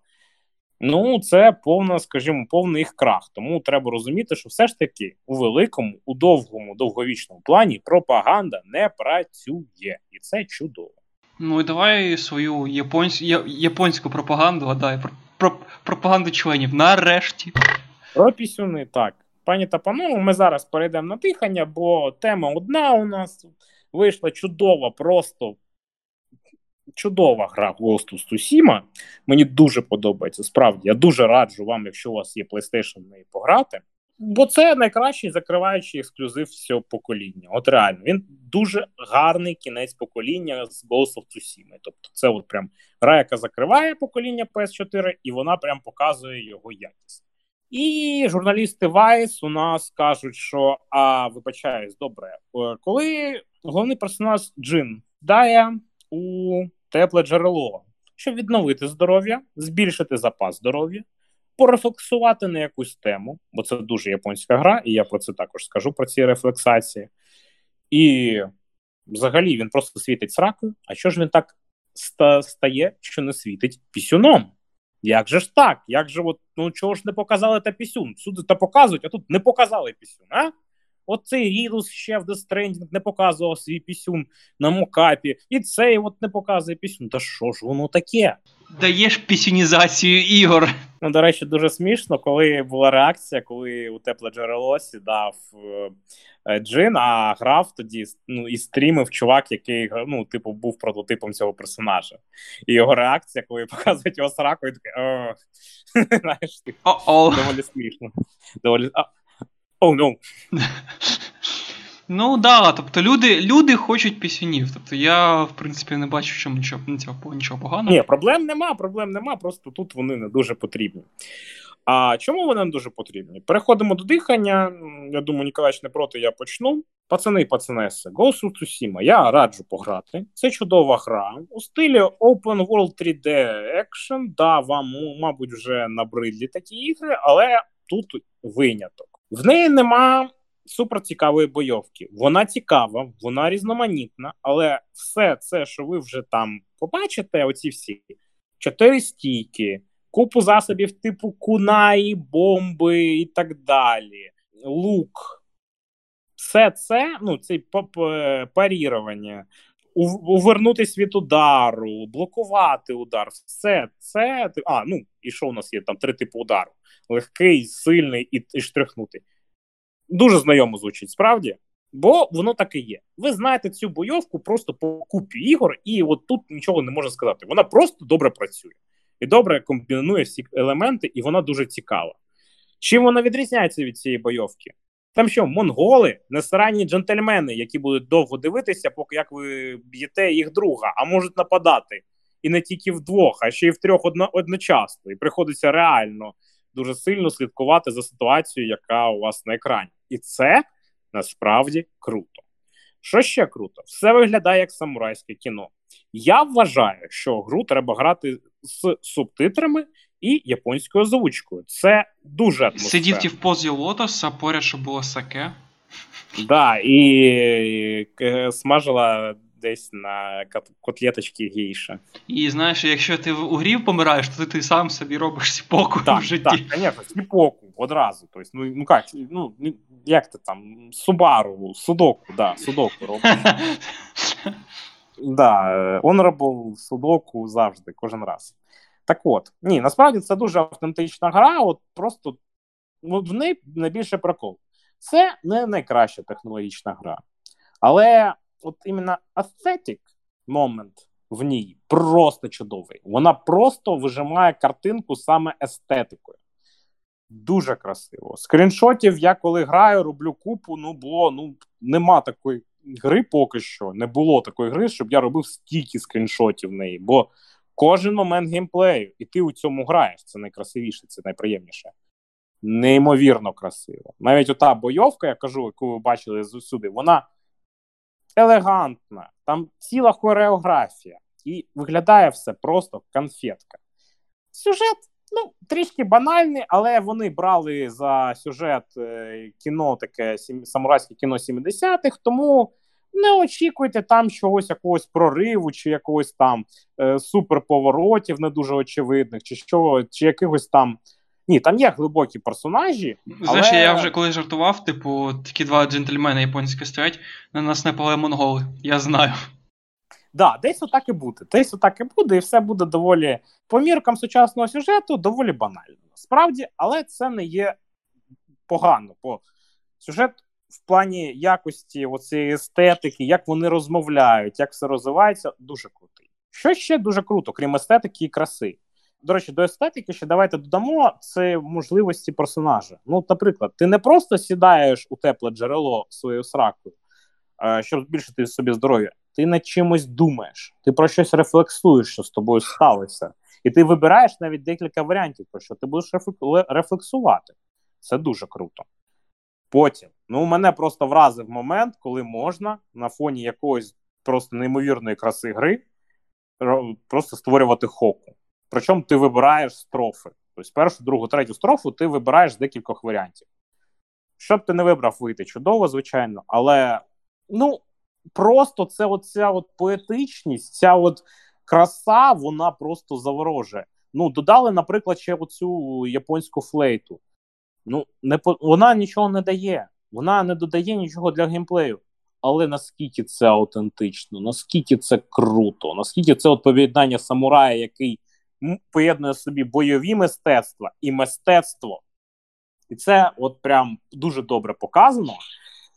ну, це повна, скажімо, повний їх крах. Тому треба розуміти, що все ж таки у великому, у довгому, довговічному плані пропаганда не працює. І це чудово. Ну, і давай свою японсь... японську пропаганду, гадай, про... Про... пропаганду членів, нарешті. Про пісюни, так. Пані та панове, ми зараз перейдемо на дихання, бо тема одна у нас. Вийшла чудова, просто чудова гра Ghost of Tsushima. Мені дуже подобається, справді. Я дуже раджу вам, якщо у вас є PlayStation, в неї пограти. Бо це найкращий закриваючий ексклюзив всього покоління. От реально, він дуже гарний кінець покоління з Ghost of Tsushima. Тобто це от прям гра, яка закриває покоління пі ес чотири, і вона прям показує його якість. І журналісти Vice у нас кажуть, що, а, вибачаюсь, добре, коли головний персонаж Джин дає у тепле джерело, щоб відновити здоров'я, збільшити запас здоров'я, порефлексувати на якусь тему, бо це дуже японська гра, і я про це також скажу, про ці рефлексації. І взагалі він просто світить сракою, а що ж він так ста- стає, що не світить пісюном? Як же ж так? Як же от, ну чого ж не показали та пісюн? Всюди та показують, а тут не показали пісюн, а? От цей Рідус ще в Death Stranding не показував свій пісюн на мокапі, і цей от не показує пісюн. Та що ж воно таке? Даєш пісюнізацію ігор. Ну, до речі, дуже смішно, коли була реакція, коли у тепле джерело сідав Джин, а грав тоді, ну, і стрімив чувак, який, ну, типу, був прототипом цього персонажа. І його реакція, коли показують його сраку, і таке, о, знаєш, доволі смішно. Доволі... Оу, oh, no. Ну, да, тобто люди, люди хочуть пісюнів. Тобто я, в принципі, не бачу, що нічого, нічого поганого. Ні, проблем нема, проблем нема, просто тут вони не дуже потрібні. А чому вони не дуже потрібні? Переходимо до дихання. Я думаю, Ніколаєвич не проти, я почну. Пацани і пацанеси, Ghost of Tsushima, я раджу пограти. Це чудова гра у стилі Open World три ді Action. Да, вам, мабуть, вже набридлі такі ігри, але тут виняток. В неї нема суперцікавої бойовки. Вона цікава, вона різноманітна, але все це, що ви вже там побачите, оці всі чотири стійки, купу засобів типу кунаї, бомби і так далі, лук, все це, ну, це парірування, увернутись від удару, блокувати удар, все це, а, ну, і що у нас є там три типи удару. Легкий, сильний і, і штрихнутий. Дуже знайомо звучить, справді, бо воно так і є. Ви знаєте цю бойовку просто по купі ігор, і от тут нічого не можна сказати. Вона просто добре працює. І добре комбінує всі елементи, і вона дуже цікава. Чим вона відрізняється від цієї бойовки? Там що, монголи, несранні джентльмени, які будуть довго дивитися, поки як ви б'єте їх друга, а можуть нападати. І не тільки вдвох, а ще й в трьох одно- одночасно. І приходиться реально дуже сильно слідкувати за ситуацією, яка у вас на екрані. І це насправді круто. Що ще круто? Все виглядає як самурайське кіно. Я вважаю, що гру треба грати з субтитрами і японською озвучкою. Це дуже атмосферно. Сидів ті в позі лотоса, поряд, що було саке. Так, да, і смажила десь на котлеточки гейша. І знаєш, якщо ти у грі помираєш, то ти, ти сам собі робиш сіпоку в житті. Так, звісно, сіпоку одразу. Тобто, ну, ну, як, ну, як ти там, Субару, судоку, да, судоку робиш. Да, honorable судоку завжди, кожен раз. Так от, ні, насправді це дуже автентична гра, от просто в неї найбільше прикол. Це не найкраща технологічна гра, але от іменно aesthetic момент в ній просто чудовий. Вона просто вижимає картинку саме естетикою. Дуже красиво. Скріншотів я коли граю, роблю купу, ну було, ну нема такої гри поки що, не було такої гри, щоб я робив стільки скріншотів в неї, бо кожен момент геймплею, і ти у цьому граєш, це найкрасивіше, це найприємніше. Неймовірно красиво. Навіть ота бойовка, я кажу, яку ви бачили зсюди, вона елегантна. Там ціла хореографія. І виглядає все просто конфетка. Сюжет, ну, трішки банальний, але вони брали за сюжет кіно, таке самурайське кіно сімдесятих, тому не очікуйте там чогось, якогось прориву, чи якогось там е, суперповоротів не дуже очевидних, чи що, чи якихось там... Ні, там є глибокі персонажі, але... Знаєш, я вже коли жартував, типу, такі два джентльмени японські стоять, на нас напали монголи, я знаю. Да, десь отак і буде, десь отак і буде, і все буде доволі, по міркам сучасного сюжету, доволі банально. Справді, але це не є погано, бо сюжет в плані якості оцієї естетики, як вони розмовляють, як все розвивається, дуже крутий. Що ще дуже круто, крім естетики і краси? До речі, до естетики ще давайте додамо, це можливості персонажа. Ну, наприклад, ти не просто сідаєш у тепле джерело своєю сракою, щоб збільшити собі здоров'я, ти над чимось думаєш, ти про щось рефлексуєш, що з тобою сталося. І ти вибираєш навіть декілька варіантів, про що ти будеш рефлексувати. Це дуже круто. Потім, ну, мене просто вразив момент, коли можна на фоні якоїсь просто неймовірної краси гри просто створювати хоку. Причому ти вибираєш строфи. Тобто першу, другу, третю строфу ти вибираєш з декількох варіантів. Щоб ти не вибрав вийти, чудово, звичайно, але, ну, просто це оця от поетичність, ця от краса, вона просто заворожує. Ну, додали, наприклад, ще оцю японську флейту. Ну, не по... вона нічого не дає. Вона не додає нічого для геймплею. Але наскільки це аутентично, наскільки це круто, наскільки це от поєднання самурая, який поєднує собі бойові мистецтва і мистецтво. І це от прям дуже добре показано.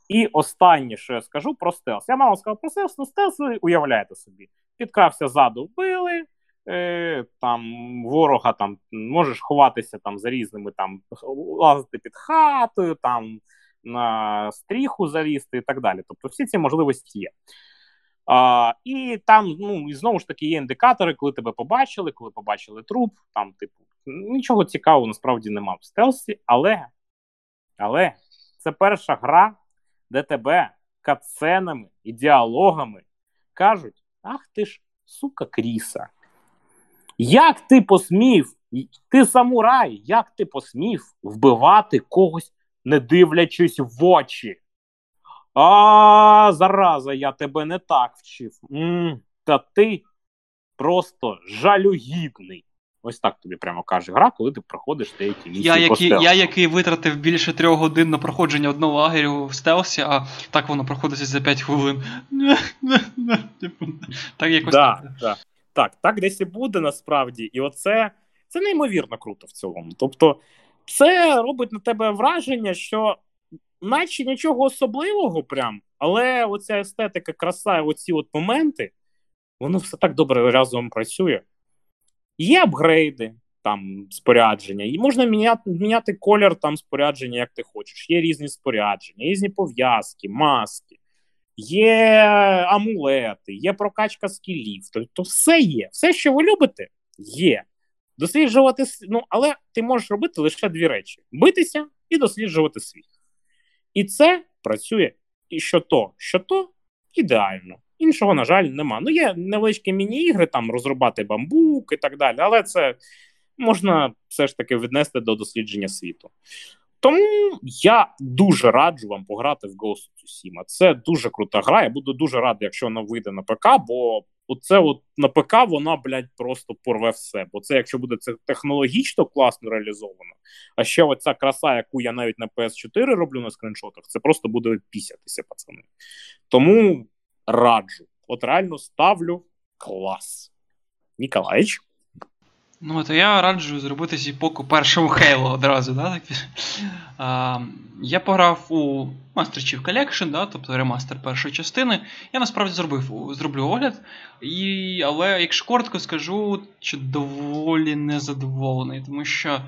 І останнє, що я скажу, про стелс. Я мало сказав про стелс, але стелс ви уявляєте собі. Підкрався ззаду, вбили, е, там, ворога, там, можеш ховатися там, за різними, там, лазити під хатою, там, на стріху залізти і так далі. Тобто всі ці можливості є. А, і там, ну, і знову ж таки є індикатори, коли тебе побачили, коли побачили труп, там, типу, нічого цікавого насправді нема в стелсі, але, але це перша гра, де тебе катсценами і діалогами кажуть: ах ти ж, сука, Кріса, як ти посмів, ти самурай, як ти посмів вбивати когось, не дивлячись в очі? А, зараза, я тебе не так вчив. М-м, та ти просто жалюгідний. Ось так тобі прямо каже гра, коли ти проходиш деякі місії я, по стелсу. Я, який витратив більше трьох годин на проходження одного лагерю в стелсі, а так воно проходиться за п'ять хвилин. Так якось да, так. Да. Так, так десь і буде насправді. І оце, це неймовірно круто в цілому. Тобто це робить на тебе враження, що наче нічого особливого прям, але оця естетика, краса, оці от моменти, воно все так добре разом працює. Є апгрейди, там, спорядження, і можна міняти, міняти колір там спорядження, як ти хочеш. Є різні спорядження, різні пов'язки, маски, є амулети, є прокачка скілів, тобто все є. Все, що ви любите, є. Досліджувати, ну, але ти можеш робити лише дві речі. Битися і досліджувати світ. І це працює і що то, що то ідеально. Іншого, на жаль, нема. Ну, є невеличкі міні-ігри, там, розрубати бамбук і так далі, але це можна все ж таки віднести до дослідження світу. Тому я дуже раджу вам пограти в Ghost of Tsushima. Це дуже крута гра, я буду дуже радий, якщо вона вийде на ПК, бо оце от на ПК вона, блядь, просто порве все. Бо це, якщо буде це технологічно класно реалізовано, а ще оця краса, яку я навіть на пі ес чотири роблю на скріншотах, це просто буде пісятися, пацани. Тому раджу. От реально ставлю клас. Ніколаїч? Ну, от я раджу зробити зіпоку першому Хейло одразу, да? Так? А, я пограв у Master Chief Collection, да? Тобто ремастер першої частини. Я насправді зробив, зроблю огляд, і, але якщо коротко скажу, що доволі незадоволений, тому що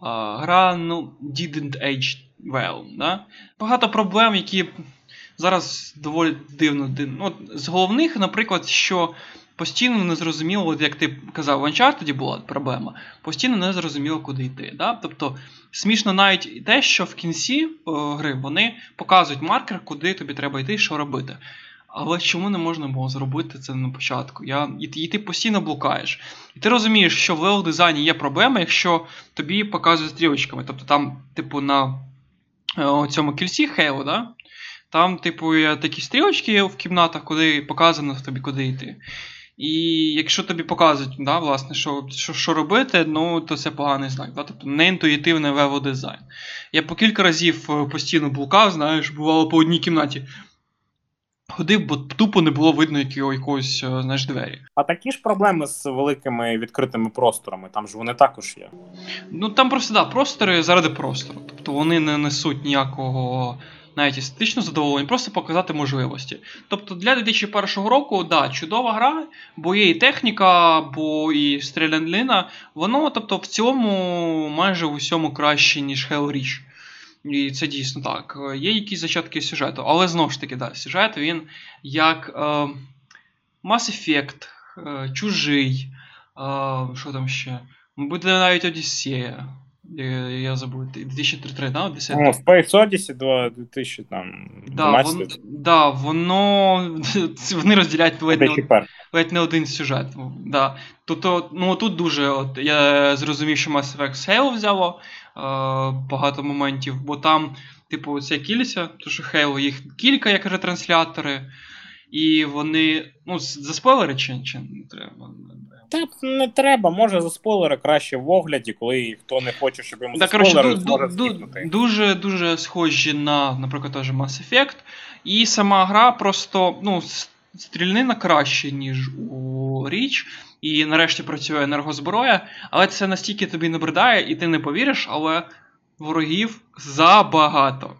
а, гра, ну, didn't age well, да? Багато проблем, які зараз доволі дивно. дивно. От, з головних, наприклад, що постійно незрозуміло, як ти казав, в Uncharted тоді була проблема, постійно незрозуміло, куди йти. Да? Тобто смішно навіть і те, що в кінці о, гри вони показують маркер, куди тобі треба йти, що робити. Але чому не можна було зробити це на початку? Я, і, і ти постійно блукаєш. І ти розумієш, що в левел-дизайні є проблема, якщо тобі показують стрілочками. Тобто там, типу, на о, цьому кільці Halo, да? Там, типу, є такі стрілочки в кімнатах, куди показано тобі, куди йти. І якщо тобі показують, да, власне, що, що, що робити, ну, то це поганий знак. Да? Тобто неінтуїтивний левел-дизайн. Я по кілька разів постійно блукав, знаєш, бувало по одній кімнаті. Ходив, бо тупо не було видно якогось, знаєш, двері. А такі ж проблеми з великими відкритими просторами, там ж вони також є. Ну, там просто, так, да, простори заради простору. Тобто вони не несуть ніякого навіть естетичного задоволення, просто показати можливості. Тобто для дві тисячі першого року, да, чудова гра, бо є і техніка, бо і стрілянина. Воно, тобто, в цілому майже в усьому краще, ніж Hell Reach. І це дійсно так. Є якісь зачатки сюжету, але знову ж таки, да, сюжет він як е, Mass Effect, е, Чужий, е, що там ще, мабуть, навіть Одіссея, я, я забув, дві тисячі тридцять три, да, Одіссея? Ну, Space Odyssey до дві тисячі дванадцятого. Так, да, воно, вони розділяють ледь не, ледь не один сюжет. Да. Тобто, ну, тут дуже, от, я зрозумів, що Mass Effect з Halo взяло, багато моментів, бо там, типу, це кільця, тому що Halo їх кілька, як ретранслятори, і вони, ну, заспойлери чи, чи не треба? Так, не треба, може заспойлери краще в огляді, коли хто не хоче, щоб йому заспойлери, зможе скіпнути. Дуже-дуже схожі на, наприклад, теж Mass Effect, і сама гра просто, ну, стрільнина краще, ніж у Річ, і нарешті працює енергозброя, але це настільки тобі набридає, і ти не повіриш, але ворогів забагато.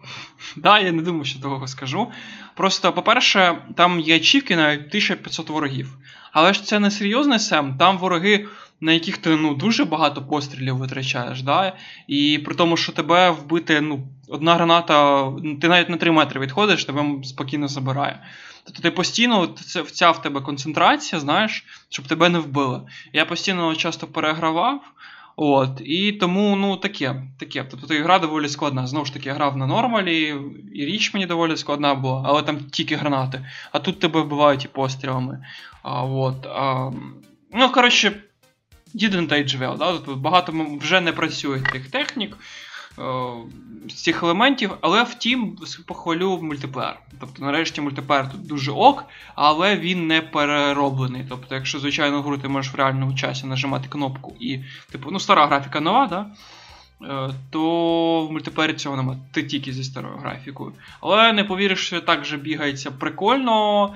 Да, я не думаю, що того скажу. Просто, по-перше, там є ачівки навіть тисяча п'ятсот ворогів. Але ж це не серйозний сем, там вороги, на яких ти, ну, дуже багато пострілів витрачаєш, да? І при тому, що тебе вбити, ну, одна граната, ти навіть на три метри відходиш, тебе спокійно забирає. Тобто ти постійно, це ця в тебе концентрація, знаєш, щоб тебе не вбили. Я постійно часто перегравав, от, і тому, ну, таке, таке. Тобто гра доволі складна. Знову ж таки, я грав на нормалі, і Річ мені доволі складна була, але там тільки гранати. А тут тебе вбивають і пострілами. А, от, а, ну, коротше, Didn't Age Well, да? Тобто багато вже не працює тих технік, з цих елементів, але втім похвалю мультиплеєр. Тобто нарешті мультиплеєр тут дуже ок, але він не перероблений. Тобто якщо звичайно гру ти можеш в реальному часі нажимати кнопку і типу, ну стара графіка нова, да? То в мультиплеєрі цього немає. Ти тільки зі старою графікою. Але не повіриш, що так же бігається прикольно,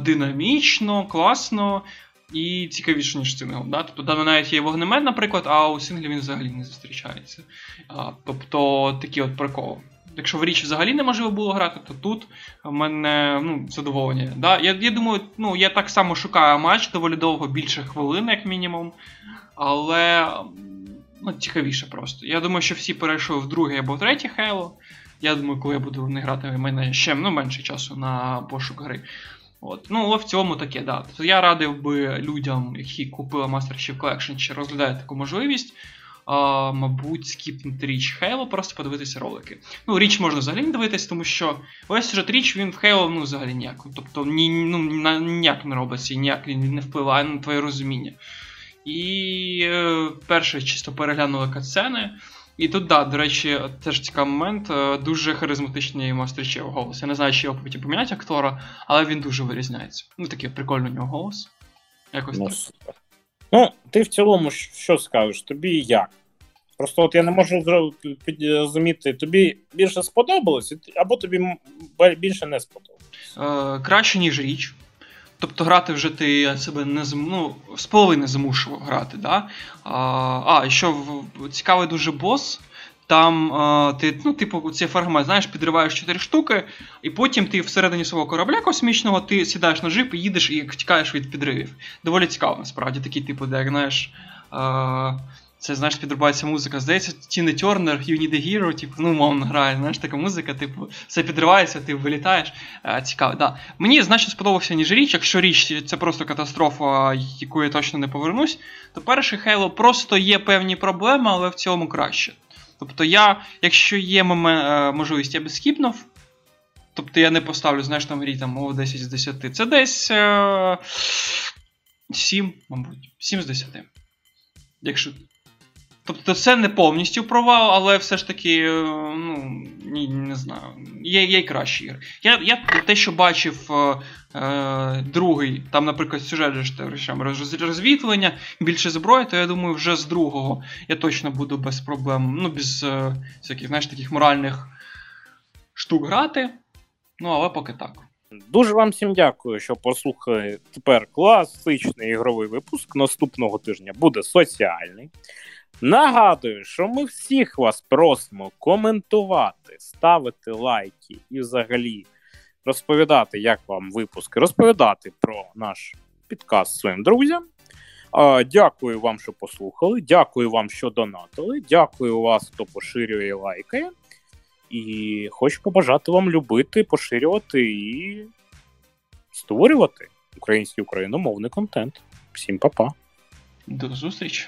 динамічно, класно і цікавіше, ніж сингл. Да? Тобто там навіть є вогнемет, наприклад, а у синглі він взагалі не зустрічається. А, тобто такі от приколи. Якщо в Річ взагалі неможливо було грати, то тут в мене, ну, задоволення. Да? Я, я думаю, ну, я так само шукаю матч доволі довго, більше хвилин, як мінімум. Але, ну, цікавіше просто. Я думаю, що всі перейшли в другий або в третій Halo. Я думаю, коли я буду не грати, в мене ще, ну, менше часу на пошук гри. От. Ну, але в цілому таке, да. Тобто я радив би людям, які купили Master Chief Collection, чи розглядають таку можливість, а, мабуть, скіпнути Річ Halo, просто подивитися ролики. Ну, Річ можна взагалі не дивитись, тому що весь сюжет Річ, він в Halo, ну, взагалі ніяк. Тобто, ні, ну, ніяк не робиться, і ніяк він не впливає на твоє розуміння. І е, перше, чисто переглянули катсцени. І тут, да, до речі, теж цікавий момент, дуже харизматичний Master Chief голос. Я не знаю, чи його потім помінять актора, але він дуже вирізняється. Ну, такий прикольний у нього голос. Якось ну, так. Ну, ти в цілому що скажеш? Тобі як? Просто от я не можу зрозуміти, тобі більше сподобалось, або тобі більше не сподобалось? Е, краще, ніж Річ. Тобто грати вже ти себе не зм... ну, з половини змушував грати, да? А, і що цікавий дуже бос, там а, ти, ну, типу, цей фрагмент, знаєш, підриваєш чотири штуки, і потім ти всередині свого корабля космічного, ти сідаєш на джип і їдеш і втікаєш від підривів. Доволі цікаво, насправді, такий типу, де, знаєш, а, це, знаєш, підривається музика, здається, Тіна Тернер, You Need a Hero, типу, ну, мовно грає, знаєш, така музика, типу, все підривається, ти вилітаєш, е, цікаво, да. Мені, значно, сподобався, ніж Річ, якщо Річ, це просто катастрофа, яку я точно не повернусь, то перший Halo просто є певні проблеми, але в цілому краще. Тобто я, якщо є можливість, я би скіпнув, Тобто я не поставлю, знаєш, там грі, там, мова десять з десяти. Це десь е- сім, мабуть, сім з десяти. Якщо... Тобто це не повністю провал, але все ж таки, ну, ні, не знаю, є, є й кращі ігри. Я, я те, що бачив е, другий, там, наприклад, сюжет розвітлення, більше зброї, то я думаю, вже з другого я точно буду без проблем, ну, без е, всяких, знаєш, таких моральних штук грати, ну, але поки так. Дуже вам всім дякую, що послухали тепер класичний ігровий випуск. Наступного тижня буде соціальний. Нагадую, що ми всіх вас просимо коментувати, ставити лайки і взагалі розповідати, як вам випуск, розповідати про наш підкаст своїм друзям. Дякую вам, що послухали, дякую вам, що донатили, дякую вас, хто поширює і лайкає. І хочу побажати вам любити, поширювати і створювати український україномовний контент. Всім па-па. До зустрічі.